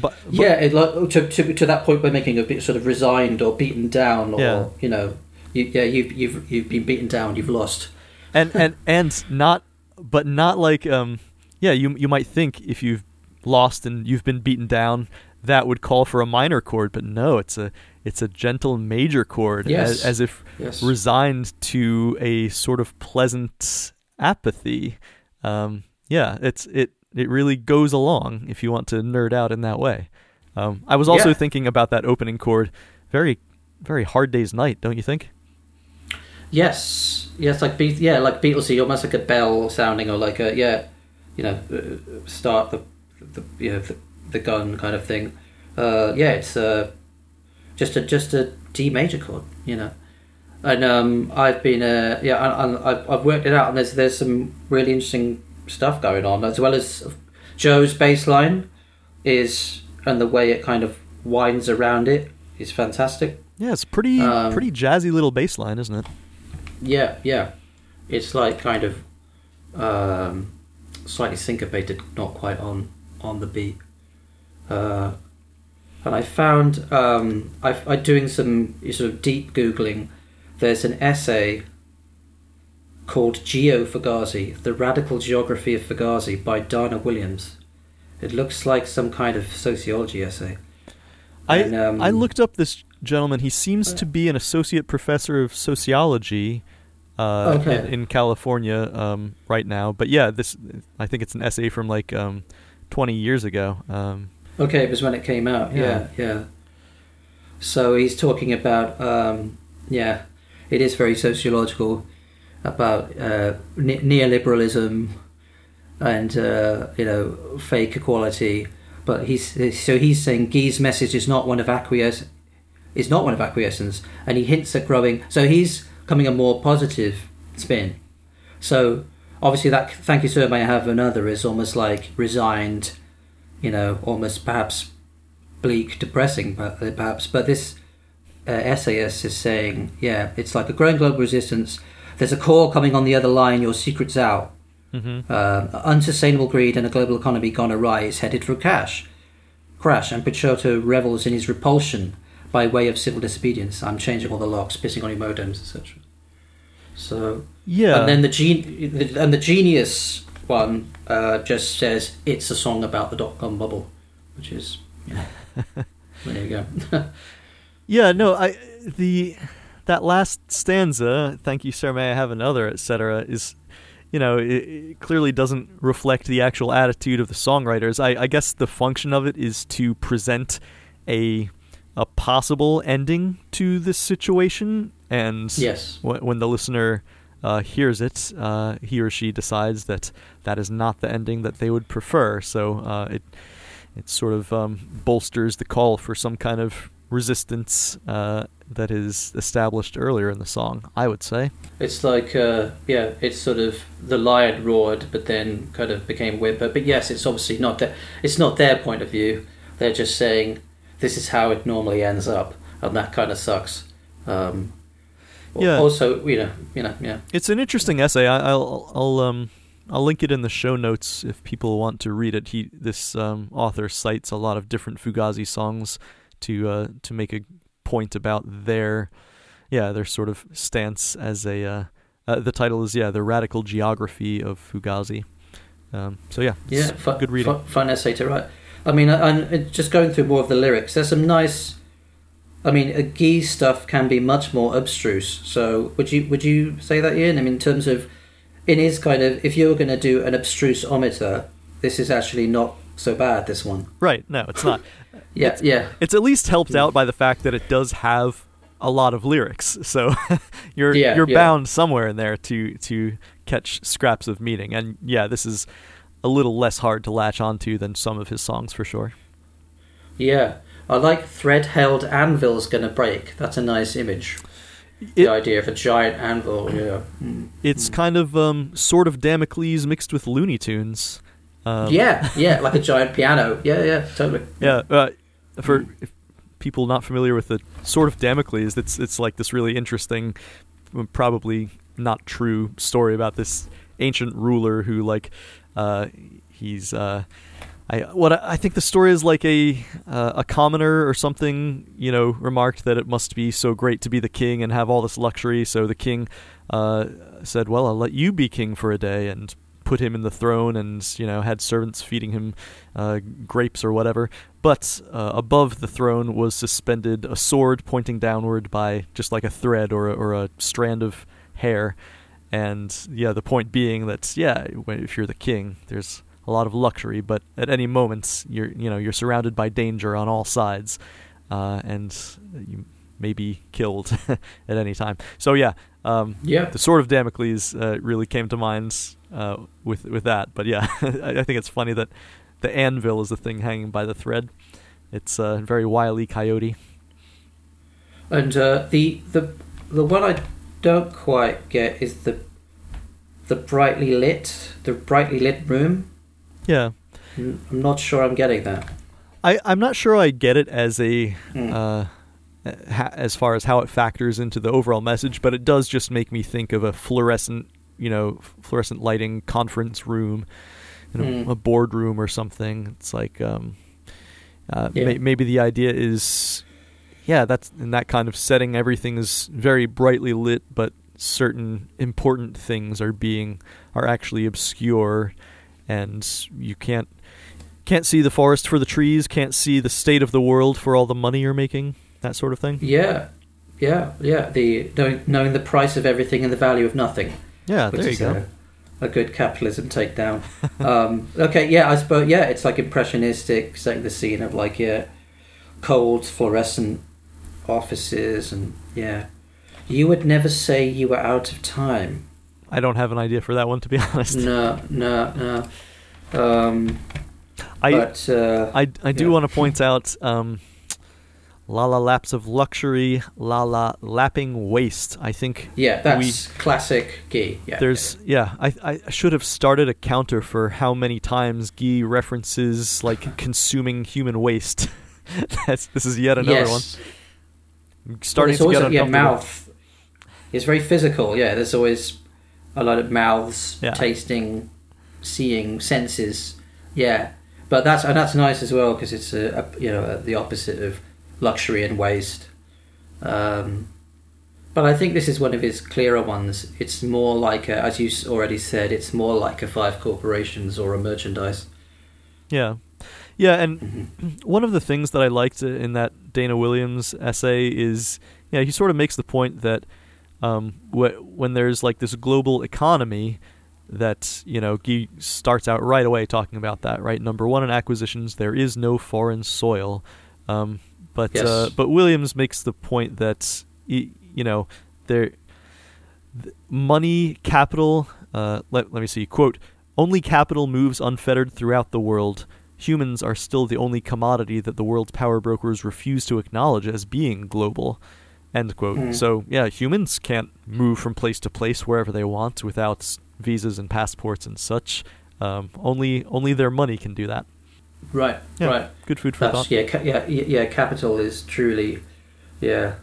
but, but yeah, it, like, to, to to that point, we're making a bit sort of resigned or beaten down, or yeah. you know, you, yeah, you've you've you've been beaten down, you've lost. And, and and not, but not like, um, yeah, you you might think if you've lost and you've been beaten down, that would call for a minor chord, but no, it's a it's a gentle major chord, yes. as, as if yes. resigned to a sort of pleasant apathy. Um, yeah, it's it it really goes along if you want to nerd out in that way. Um, I was also yeah. thinking about that opening chord, very very Hard Day's Night, don't you think? Yes, yes, like Be- yeah, like Beatlesy, almost like a bell sounding, or like a yeah, you know, uh, start the, the you know the, the gun kind of thing. Uh, yeah, it's uh, just a just a D major chord, you know. And um, I've been uh, yeah, I, I, I've worked it out, and there's there's some really interesting stuff going on, as well as Joe's bass line is, and the way it kind of winds around it is fantastic. Yeah, it's pretty um, pretty jazzy little bass line, isn't it? Yeah, yeah. It's like kind of um, slightly syncopated, not quite on, on the beat. Uh, and I found, um, I, I doing some sort of deep Googling, there's an essay called Geo Fugazi, The Radical Geography of Fugazi by Dana Williams. It looks like some kind of sociology essay. I and, um, I looked up this gentleman. He seems to be an associate professor of sociology uh, okay. in, in California um, right now. But yeah, this I think it's an essay from like um, twenty years ago. Um, okay, it was when it came out. Yeah, yeah. yeah. So he's talking about um, yeah, it is very sociological about uh, ne- neoliberalism and uh, you know fake equality. But he's so he's saying Guy's message is not one of acquiescence, is not one of acquiescence, and he hints at growing. So he's coming a more positive spin. So obviously that "thank you sir, may I have another" is almost like resigned, you know, almost perhaps bleak, depressing, perhaps. But this uh, essayist is saying, yeah, it's like a growing global resistance. There's a call coming on the other line. Your secret's out. Mm-hmm. Uh, unsustainable greed and a global economy gone awry is headed for cash. Crash, and Picciotto revels in his repulsion by way of civil disobedience. I'm changing all the locks, pissing on your modems, et cetera. So yeah, and then the gen- the, and the Genius one uh, just says it's a song about the dot com bubble, which is yeah. There you go. yeah, no, I the that last stanza, "Thank you, sir. May I have another?" et cetera is. You know, it, it clearly doesn't reflect the actual attitude of the songwriters. I, I guess the function of it is to present a a possible ending to this situation, and yes. w- when the listener uh, hears it, uh, he or she decides that that is not the ending that they would prefer. So uh, it it sort of um, bolsters the call for some kind of resistance uh, that is established earlier in the song, I would say. It's like, uh, yeah, it's sort of the lion roared, but then kind of became whimper. But yes, it's obviously not their, it's not their point of view. They're just saying this is how it normally ends up, and that kind of sucks. Um, yeah. Also, you know, you know, yeah. It's an interesting essay. I, I'll, I'll, um, I'll link it in the show notes if people want to read it. He, this um, author cites a lot of different Fugazi songs to uh, to make a point about their, yeah, their sort of stance as a. Uh, uh, the title is yeah, the radical geography of Fugazi. Um, so yeah, yeah, fun, good reading, fun, fun essay to write. I mean, and just going through more of the lyrics, there's some nice. I mean, a Guy stuff can be much more abstruse. So would you would you say that, Ian? I mean, in terms of, it is kind of, if you're going to do an abstruse ometer, this is actually not so bad, this one. Right, no, it's not. yeah, it's, yeah. It's at least helped out by the fact that it does have a lot of lyrics, so you're yeah, you're yeah. bound somewhere in there to to catch scraps of meaning. And yeah, this is a little less hard to latch onto than some of his songs, for sure. Yeah, I like "thread-held anvil's gonna break." That's a nice image. It, the idea of a giant anvil, yeah. It's mm. kind of um, Sword of Damocles mixed with Looney Tunes. Um, yeah, yeah, like a giant piano. Yeah, yeah, totally. Yeah, uh, for if people not familiar with the Sword of Damocles, it's it's like this really interesting, probably not true story about this ancient ruler who, like, uh, he's uh, I what I think the story is like a uh, a commoner or something, you know, remarked that it must be so great to be the king and have all this luxury. So the king uh, said, "Well, I'll let you be king for a day," and put him in the throne, and, you know, had servants feeding him uh, grapes or whatever. But uh, above the throne was suspended a sword pointing downward by just like a thread or, or a strand of hair. And yeah, the point being that, yeah, if you're the king, there's a lot of luxury, but at any moment you're, you know, you're surrounded by danger on all sides, uh, and you may be killed at any time. So yeah, um, yeah. The Sword of Damocles uh, really came to mind Uh, with with that, but yeah, I, I think it's funny that the anvil is the thing hanging by the thread. It's a uh, very wily e. coyote. And uh, the the the one I don't quite get is the the brightly lit the brightly lit room. Yeah, I'm not sure I'm getting that. I I'm not sure I get it as a mm. uh, ha- as far as how it factors into the overall message, but it does just make me think of a fluorescent. You know, fluorescent lighting conference room, you know, mm. a boardroom or something. It's like um, uh, yeah. may, maybe the idea is, yeah, that's in that kind of setting, everything is very brightly lit, but certain important things are being are actually obscure, and you can't can't see the forest for the trees, can't see the state of the world for all the money you're making, that sort of thing. Yeah, yeah, yeah. The knowing, knowing the price of everything and the value of nothing. Yeah, there you go. A, a good capitalism takedown. um, okay, yeah, I suppose, yeah, it's like impressionistic, setting the scene of, like, yeah, cold, fluorescent offices, and, yeah. You would never say you were out of time. I don't have an idea for that one, to be honest. No, no, no. Um, I, but uh, I, I do yeah. want to point out um, La La Laps of Luxury, La La Lapping Waste. I think yeah, that's we, classic Guy. Yeah, there's yeah. yeah. I I should have started a counter for how many times Guy references like consuming human waste. that's this is yet another yes. one. I'm starting well, to get uncomfortable. Mouth. It's very physical. Yeah, there's always a lot of mouths, yeah. tasting, seeing, senses. Yeah, but that's and that's nice as well because it's a, a you know a, the opposite of luxury and waste, um, but I think this is one of his clearer ones. It's more like a, as you already said, it's more like a Five Corporations or a Merchandise. Yeah, yeah, and mm-hmm. one of the things that I liked in that Dana Williams essay is, yeah, you know, he sort of makes the point that um, wh- when there's like this global economy. That, you know, Guy starts out right away talking about that, right? Number one in acquisitions, there is no foreign soil. Um, but yes. uh, but Williams makes the point that, you know, there money, capital, uh, let, let me see, quote, only capital moves unfettered throughout the world. Humans are still the only commodity that the world's power brokers refuse to acknowledge as being global, end quote. Mm. So, yeah, humans can't move from place to place wherever they want without visas and passports and such. Um, only only their money can do that. Right, yeah, right. Good food for That's, thought. Yeah, ca- yeah, yeah. Capital is truly, yeah,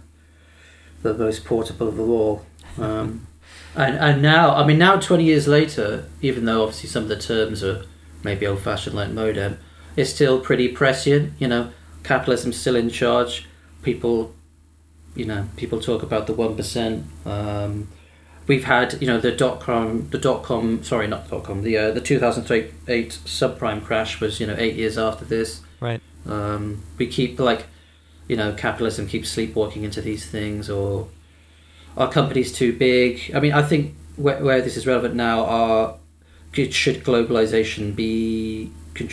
the most portable of them all. Um, and and now, I mean, now twenty years later, even though obviously some of the terms are maybe old-fashioned like modem, it's still pretty prescient. You know, capitalism's still in charge. People, you know, people talk about the one percent. Um, We've had, you know, the dot com, the dot com, sorry, not dot com, the uh, the two thousand eight subprime crash was, you know, eight years after this. Right. Um, we keep like, you know, capitalism keeps sleepwalking into these things, or our company's too big. I mean, I think where, where this is relevant now are should globalization be,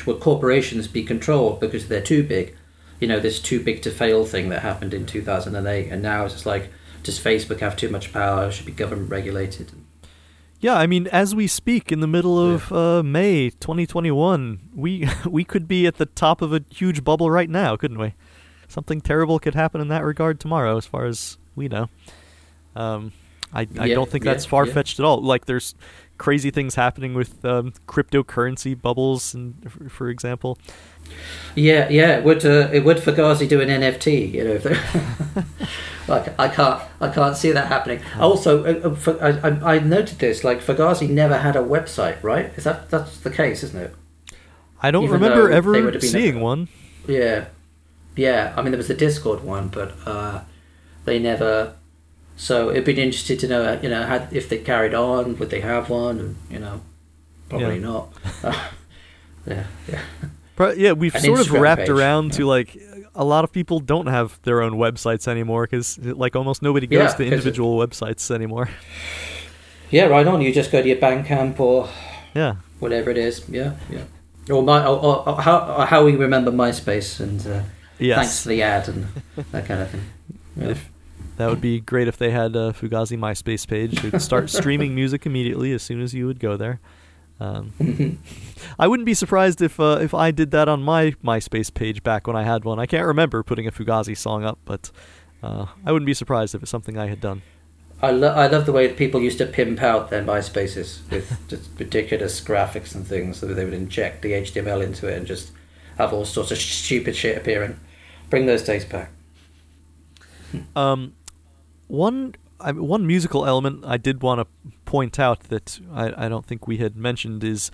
well, corporations be controlled because they're too big? You know, this too big to fail thing that happened in two thousand eight, and now it's just like. Does Facebook have too much power? It should be government regulated. Yeah, I mean, as we speak, in the middle of yeah. uh, May twenty twenty-one, we we could be at the top of a huge bubble right now, couldn't we? Something terrible could happen in that regard tomorrow, as far as we know. Um, I I yeah, don't think yeah, that's far fetched yeah. at all. Like, there's crazy things happening with um, cryptocurrency bubbles, and for example. Yeah, yeah. Would uh, it would Fugazi do an N F T? You know. If Like I can't, I can't see that happening. Also, uh, for, I, I noted this. Like Fugazi never had a website, right? Is that that's the case, isn't it? I don't Even remember ever seeing never, one. Yeah, yeah. I mean, there was the Dischord one, but uh, they never. So it'd be interesting to know, you know, had, if they carried on, would they have one? And, you know, probably yeah. not. yeah, yeah. Pro- yeah, we've An sort Instagram of wrapped page, around yeah. to like. A lot of people don't have their own websites anymore because, like, almost nobody goes yeah, to individual it, websites anymore. Yeah, right on. You just go to your Bandcamp or yeah, whatever it is. Yeah, yeah. Or my, or, or, or how, or how we remember MySpace and uh, yes. thanks for the ad and that kind of thing. Yeah. If, that would be great if they had a Fugazi MySpace page. They'd start streaming music immediately as soon as you would go there. Um, I wouldn't be surprised if uh, if I did that on my MySpace page back when I had one. I can't remember putting a Fugazi song up, but uh, I wouldn't be surprised if it's something I had done. I, lo- I love the way that people used to pimp out their MySpaces with just ridiculous graphics and things, so that they would inject the H T M L into it and just have all sorts of stupid shit appearing. Bring those days back. Um, one... I mean, one musical element I did want to point out that I, I don't think we had mentioned is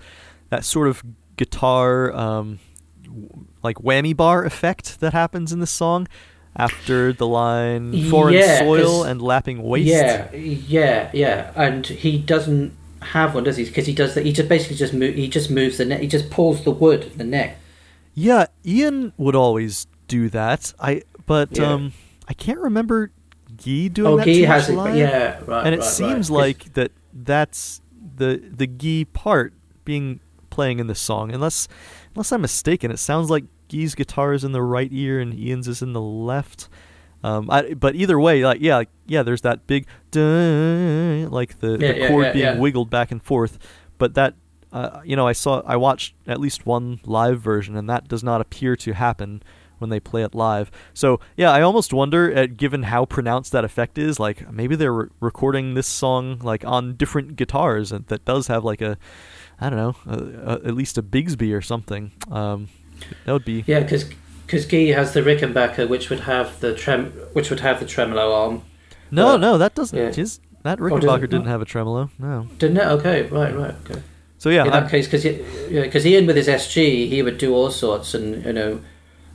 that sort of guitar, um, w- like whammy bar effect that happens in this song after the line "foreign yeah, soil and lapping waste." Yeah, yeah, yeah. And he doesn't have one, does he? Because he does that. He just basically just mo- he just moves the neck. He just pulls the wood of the neck. Yeah, Ian would always do that. I but yeah. um, I can't remember. Guy doing oh, that Guy too has much it, yeah, right, and it right, seems right. like that that's the the Guy part being playing in this song. Unless unless I'm mistaken, it sounds like Guy's guitar is in the right ear and Ian's is in the left. Um, I, but either way, like yeah, like, yeah, there's that big duh, like the, yeah, the yeah, chord yeah, being yeah. wiggled back and forth. But that uh, you know, I saw, I watched at least one live version, and that does not appear to happen when they play it live. So yeah, I almost wonder, at given how pronounced that effect is, like maybe they're re- recording this song like on different guitars, and that does have like a, I don't know, a, a, at least a Bigsby or something. Um, that would be yeah, because because Guy has the Rickenbacker, which would have the trem, which would have the tremolo arm. No, uh, no, that doesn't. Yeah. His, that Rickenbacker oh, didn't, didn't have a tremolo. No, didn't it? Okay, right, right, okay. So yeah, in that I, case, because because yeah, Ian with his S G, he would do all sorts, and you know.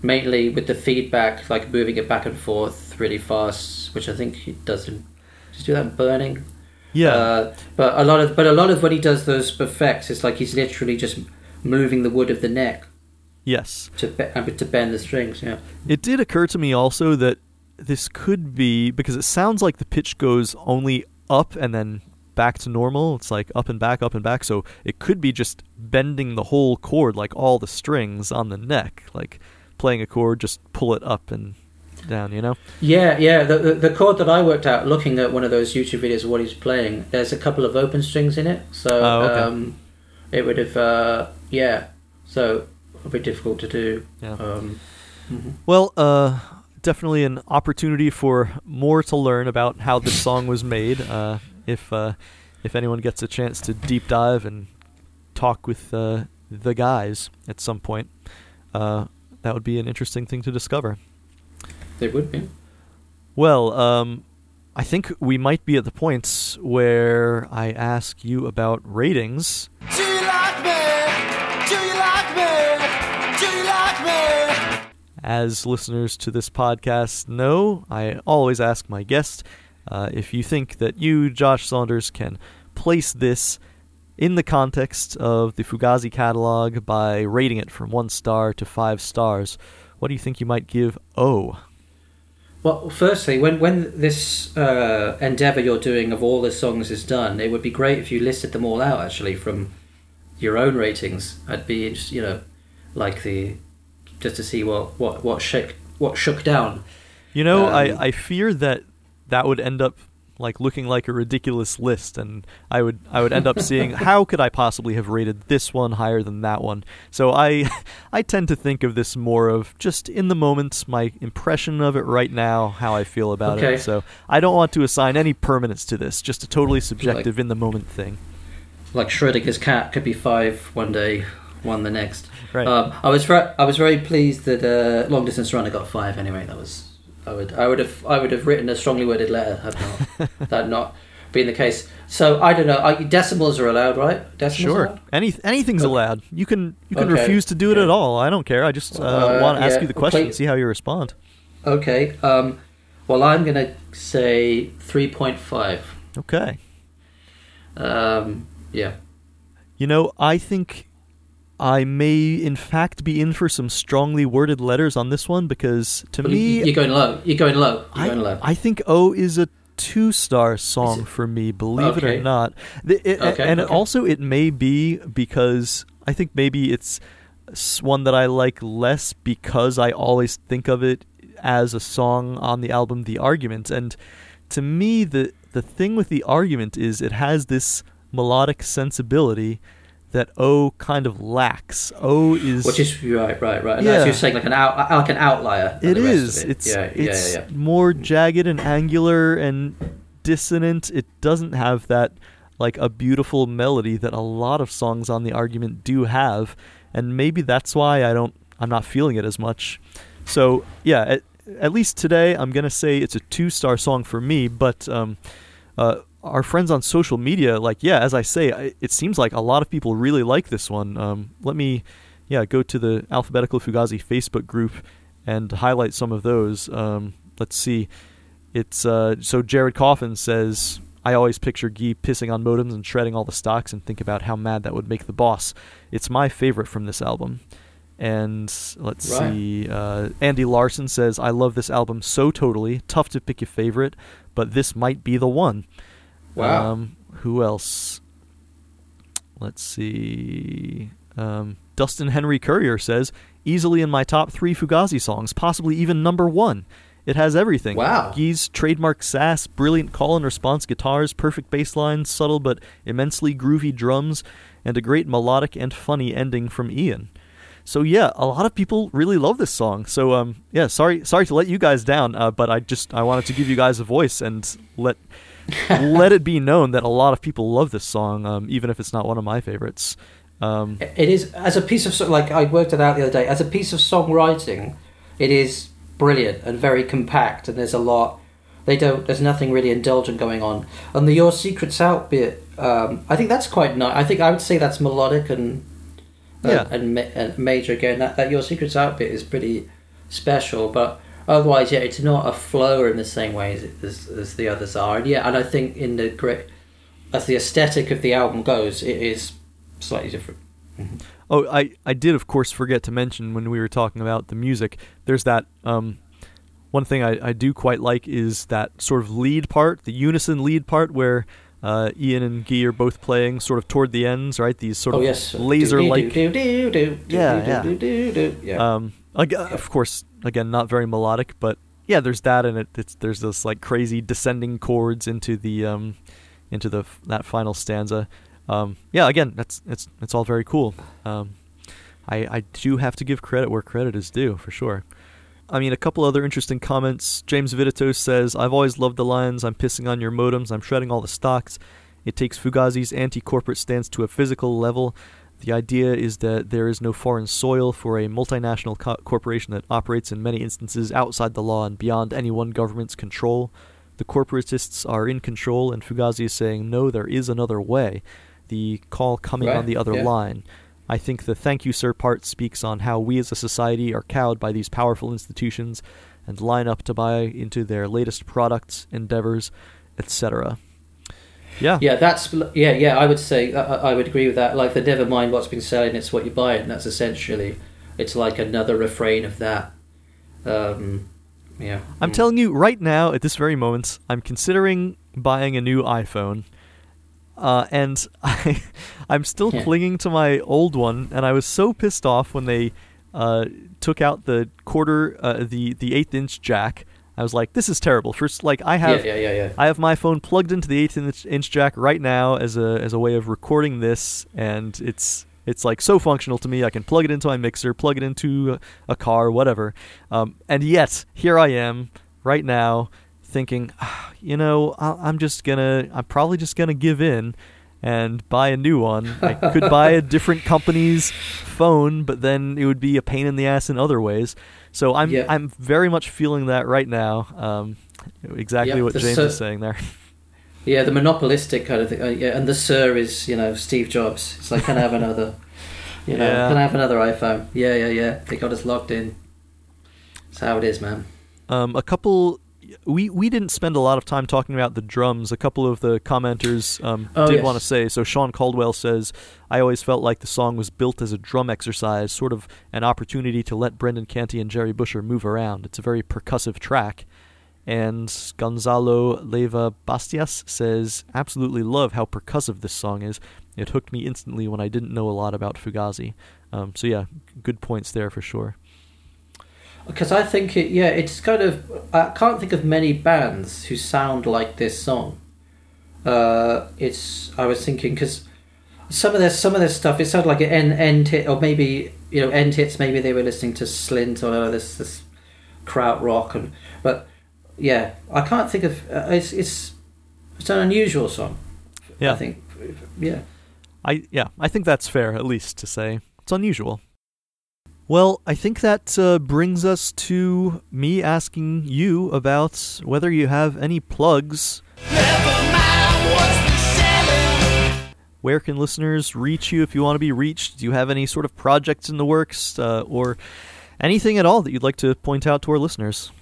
Mainly with the feedback, like moving it back and forth really fast, which I think he does. In, just do that in Burning. Yeah. Uh, but a lot of but a lot of when he does those effects, it's like he's literally just moving the wood of the neck. Yes. To be, to bend the strings. Yeah. It did occur to me also that this could be because it sounds like the pitch goes only up and then back to normal. It's like up and back, up and back. So it could be just bending the whole chord, like all the strings on the neck, like. Playing a chord, just pull it up and down, you know. Yeah, yeah. The, the the chord that I worked out, looking at one of those YouTube videos of what he's playing, there's a couple of open strings in it, so oh, okay. um, it would have, uh, yeah. So it would be difficult to do. Yeah. Um, mm-hmm. Well, uh, definitely an opportunity for more to learn about how this song was made. Uh, if uh, if anyone gets a chance to deep dive and talk with uh, the guys at some point. Uh, That would be an interesting thing to discover. It would be. Well, um, I think we might be at the points where I ask you about ratings. Do you like me? Do you like me? Do you like me? As listeners to this podcast know, I always ask my guest uh, if you think that you, Josh Saunders, can place this in the context of the Fugazi catalog by rating it from one star to five stars. What do you think you might give O? Well, firstly, when, when this uh, endeavour you're doing of all the songs is done, it would be great if you listed them all out, actually, from your own ratings. I'd be interested, you know, like the... just to see what, what, what, shook, what shook down. You know, um, I, I fear that that would end up... like looking like a ridiculous list, and I would I would end up seeing how could I possibly have rated this one higher than that one. So I I tend to think of this more of just in the moment, my impression of it right now, how I feel about okay. it. So I don't want to assign any permanence to this, just a totally subjective, like, in the moment thing. Like Schrödinger's cat could be five one day, one the next. Right. Um, I was re- I was very pleased that uh, Long Distance Runner got five anyway. That was. I would, I would have, I would have written a strongly worded letter had not that not been the case. So I don't know. I, decimals are allowed, right? Decimals sure. Allowed? Any, anything's okay. allowed. You can, you can okay. refuse to do it yeah. at all. I don't care. I just uh, uh, want to yeah. ask you the question Play- and see how you respond. Okay. Um, well, I'm going to say three point five. Okay. Um, yeah. You know, I think I may, in fact, be in for some strongly worded letters on this one because, to but me... You're going low. You're going low. You're I, going low. I think O is a two-star song for me, believe okay. it or not. It, it, okay, and okay. also, it may be because I think maybe it's one that I like less because I always think of it as a song on the album The Argument. And to me, the the thing with The Argument is it has this melodic sensibility that O kind of lacks. O is... Which is... Right, right, right. And yeah. as you're saying, like an out, like an outlier. It is. It. It's, yeah, it's yeah, yeah, yeah. more jagged and angular and dissonant. It doesn't have that, like, a beautiful melody that a lot of songs on The Argument do have. And maybe that's why I don't... I'm not feeling it as much. So, yeah, at, at least today, I'm going to say it's a two-star song for me, but... um, uh, our friends on social media, like, yeah, as I say, it seems like a lot of people really like this one. Um, let me, yeah, go to the Alphabetical Fugazi Facebook group and highlight some of those. Um, let's see. It's uh, so Jared Coffin says, I always picture Guy pissing on modems and shredding all the stocks and think about how mad that would make the boss. It's my favorite from this album. And let's right. see. Uh, Andy Larson says, I love this album so totally. Tough to pick your favorite, but this might be the one. Wow. Um, who else? Let's see. Um, Dustin Henry Courier says, easily in my top three Fugazi songs, possibly even number one. It has everything. Wow. Guy's trademark sass, brilliant call and response guitars, perfect bass lines, subtle but immensely groovy drums, and a great melodic and funny ending from Ian. So yeah, a lot of people really love this song. So um, yeah, sorry, sorry to let you guys down, uh, but I just I wanted to give you guys a voice and let let it be known that a lot of people love this song, um, even if it's not one of my favorites. Um, it is, as a piece of like I worked it out the other day, as a piece of songwriting, it is brilliant and very compact, and there's a lot. They don't. There's nothing really indulgent going on. And the "Your Secret's Out" bit, um, I think that's quite nice. I think I would say that's melodic and uh, yeah. and, ma- and major again. That, that "Your Secret's Out" bit is pretty special, but otherwise, yeah, it's not a flow in the same way as, as, as the others are. And yeah, and I think in the great as the aesthetic of the album goes, it is slightly different. Oh, I I did of course forget to mention when we were talking about the music. There's that. Um, One thing I, I do quite like is that sort of lead part, the unison lead part where uh, Ian and Guy are both playing sort of toward the ends, right? These sort oh, of yes. laser-like... Do, do, do, do, yeah, do, do, yeah. Do, do, do, do. yeah. Um, like, uh, of course, again, not very melodic, but yeah, there's that, and it, it's, there's this like crazy descending chords into the um, into the that final stanza. Um, yeah, again, that's it's it's all very cool. Um, I I do have to give credit where credit is due, for sure. I mean, a couple other interesting comments. James Vidito says, "I've always loved the lines, I'm pissing on your modems, I'm shredding all the stocks. It takes Fugazi's anti-corporate stance to a physical level. The idea is that there is no foreign soil for a multinational co- corporation that operates in many instances outside the law and beyond any one government's control. The corporatists are in control, and Fugazi is saying, no, there is another way. The call coming right. on the other yeah. line. I think the thank you sir part speaks on how we as a society are cowed by these powerful institutions and line up to buy into their latest products, endeavors, et cetera" Yeah. Yeah, that's yeah, yeah, I would say I, I would agree with that. Like the never mind what's been selling, it's what you buy, and that's essentially it's like another refrain of that. Um, yeah. I'm telling you right now at this very moment, I'm considering buying a new iPhone. Uh, and I, I'm still yeah. clinging to my old one, and I was so pissed off when they uh, took out the quarter, uh, the the eighth inch jack. I was like, "This is terrible." First, like I have, yeah, yeah, yeah, yeah. I have my phone plugged into the eighth inch, inch jack right now as a as a way of recording this, and it's it's like so functional to me. I can plug it into my mixer, plug it into a, a car, whatever. Um, and yet, here I am right now, thinking, ah, you know, I'm just gonna, I'm probably just gonna give in and buy a new one. I could buy a different company's phone, but then it would be a pain in the ass in other ways. So I'm, yep. I'm very much feeling that right now. Um, exactly yep, what James sir, is saying there. Yeah, the monopolistic kind of thing. Uh, yeah, and the sir is, you know, Steve Jobs. It's like, can I have another? You know, yeah. can I have another iPhone? Yeah, yeah, yeah. They got us locked in. That's how it is, man. Um, a couple. We we didn't spend a lot of time talking about the drums. A couple of the commenters um, oh, did yes. want to say. So Sean Caldwell says, "I always felt like the song was built as a drum exercise, sort of an opportunity to let Brendan Canty and Jerry Busher move around. It's a very percussive track." And Gonzalo Leyva Bastias says, "Absolutely love how percussive this song is. It hooked me instantly when I didn't know a lot about Fugazi." Um, so yeah, good points there for sure. Because I think it, yeah, it's kind of. I can't think of many bands who sound like this song. Uh, it's. I was thinking because some of their some of their stuff it sounded like an end, end hit or maybe you know end hits. Maybe they were listening to Slint or this this krautrock and but yeah, I can't think of. Uh, it's it's it's an unusual song. Yeah, I think yeah. I yeah I think that's fair at least to say it's unusual. Well, I think that uh, brings us to me asking you about whether you have any plugs. Never mind what's the Where can listeners reach you if you want to be reached? Do you have any sort of projects in the works uh, or anything at all that you'd like to point out to our listeners?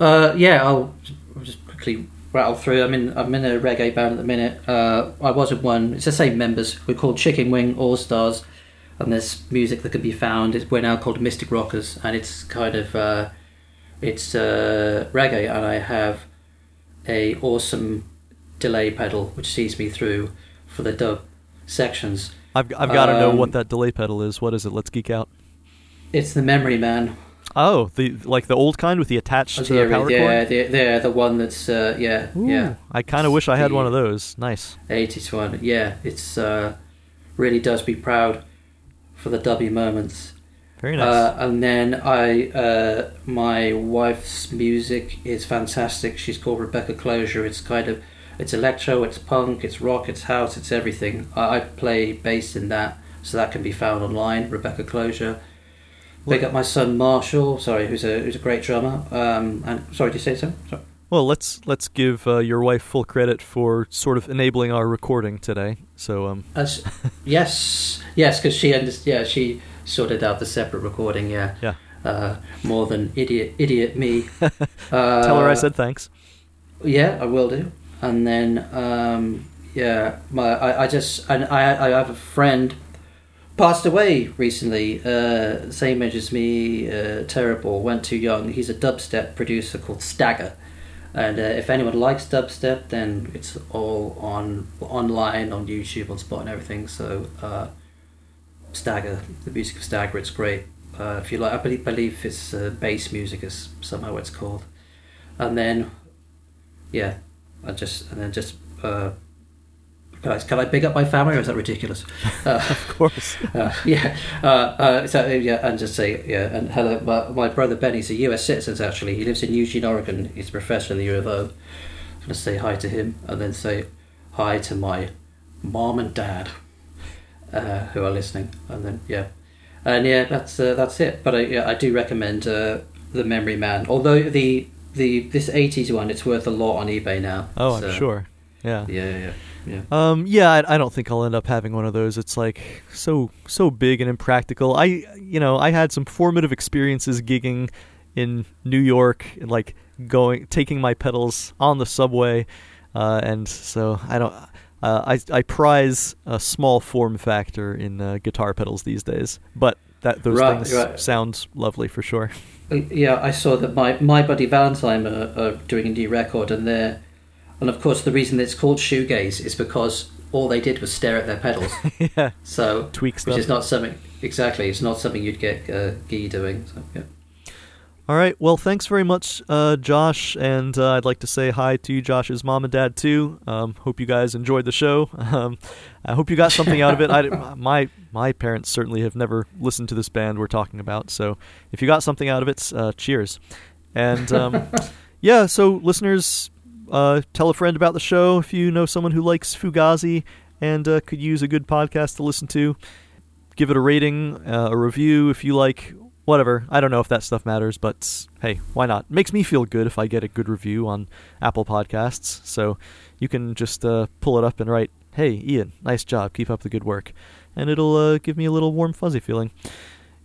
Uh, yeah, I'll just quickly rattle through. I'm in, I'm in a reggae band at the minute. Uh, I was in one. It's the same members. We're called Chicken Wing All-Stars. And there's music that can be found. It's, we're now called Mystic Rockers, and it's kind of uh, it's uh, reggae. And I have a awesome delay pedal which sees me through for the dub sections. I've I've got to um, know what that delay pedal is. What is it? Let's geek out. It's the Memory Man. Oh, the like the old kind with the attached oh, to the power cord? Yeah, the, the, the one that's, uh, yeah, Ooh, yeah. I kind of wish I had one of those. Nice. eighties one, yeah. It's uh, really does be proud for the dubby moments. Very nice. Uh, and then I, uh, my wife's music is fantastic. She's called Rebecca Closure. It's kind of, it's electro, it's punk, it's rock, it's house, it's everything. I, I play bass in that, so that can be found online, Rebecca Closure. Pick up my son Marshall, sorry, who's a who's a great drummer. Um, and sorry, did you say something? Sorry. Well, let's let's give uh, your wife full credit for sort of enabling our recording today. So um, As, yes, yes, because she underst- yeah she sorted out the separate recording. Yeah, yeah. Uh, more than idiot idiot me. uh, Tell her I said thanks. Yeah, I will do. And then um, yeah, my I, I just and I I have a friend. Passed away recently, uh, same age as me, uh, terrible, went too young. He's a dubstep producer called Stagga. And uh, if anyone likes dubstep, then it's all on online, on YouTube, on Spotify and everything. So uh, Stagga, the music of Stagga, it's great. Uh, if you like, I believe, believe it's uh, bass music is somehow it's called. And then, yeah, I just, and then just... Uh, Guys, can I big up my family, or is that ridiculous? Uh, of course. uh, yeah. Uh, uh, so yeah, and just say yeah, and hello. My, my brother Benny's a U S citizen. Actually, he lives in Eugene, Oregon. He's a professor in the U of O. I'm gonna say hi to him, and then say hi to my mom and dad, uh, who are listening. And then yeah, and yeah, that's uh, that's it. But I, yeah, I do recommend uh, The Memory Man. Although the the this eighties one, it's worth a lot on eBay now. Oh, so. I'm sure. Yeah. Yeah. Yeah. Yeah, um, yeah. I, I don't think I'll end up having one of those. It's like so so big and impractical. I, you know, I had some formative experiences gigging in New York, and like going taking my pedals on the subway, uh, and so I don't. Uh, I I prize a small form factor in uh, guitar pedals these days, but that those right, things right. sound lovely for sure. Yeah, I saw that my my buddy Valentine are, are doing a new record, and they're. And of course, the reason it's called shoegaze is because all they did was stare at their pedals. yeah. So tweak stuff, which is not something exactly. It's not something you'd get uh, Guy doing. So, yeah. All right. Well, thanks very much, uh, Josh. And uh, I'd like to say hi to Josh's mom and dad too. Um, hope you guys enjoyed the show. Um, I hope you got something out of it. I, my my parents certainly have never listened to this band we're talking about. So if you got something out of it, uh, cheers. And um, yeah. So listeners. Uh, tell a friend about the show if you know someone who likes Fugazi and uh, could use a good podcast to listen to. Give it a rating, uh, a review if you like, whatever. I don't know if that stuff matters, but hey, why not? Makes me feel good if I get a good review on Apple Podcasts. So you can just uh, pull it up and write, "Hey, Ian, nice job. Keep up the good work." And it'll uh, give me a little warm, fuzzy feeling.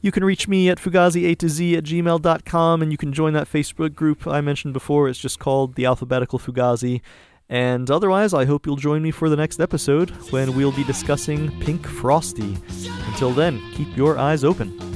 You can reach me at fugazi a to z at gmail dot com, and you can join that Facebook group I mentioned before. It's just called The Alphabetical Fugazi. And otherwise, I hope you'll join me for the next episode when we'll be discussing Pink Frosty. Until then, keep your eyes open.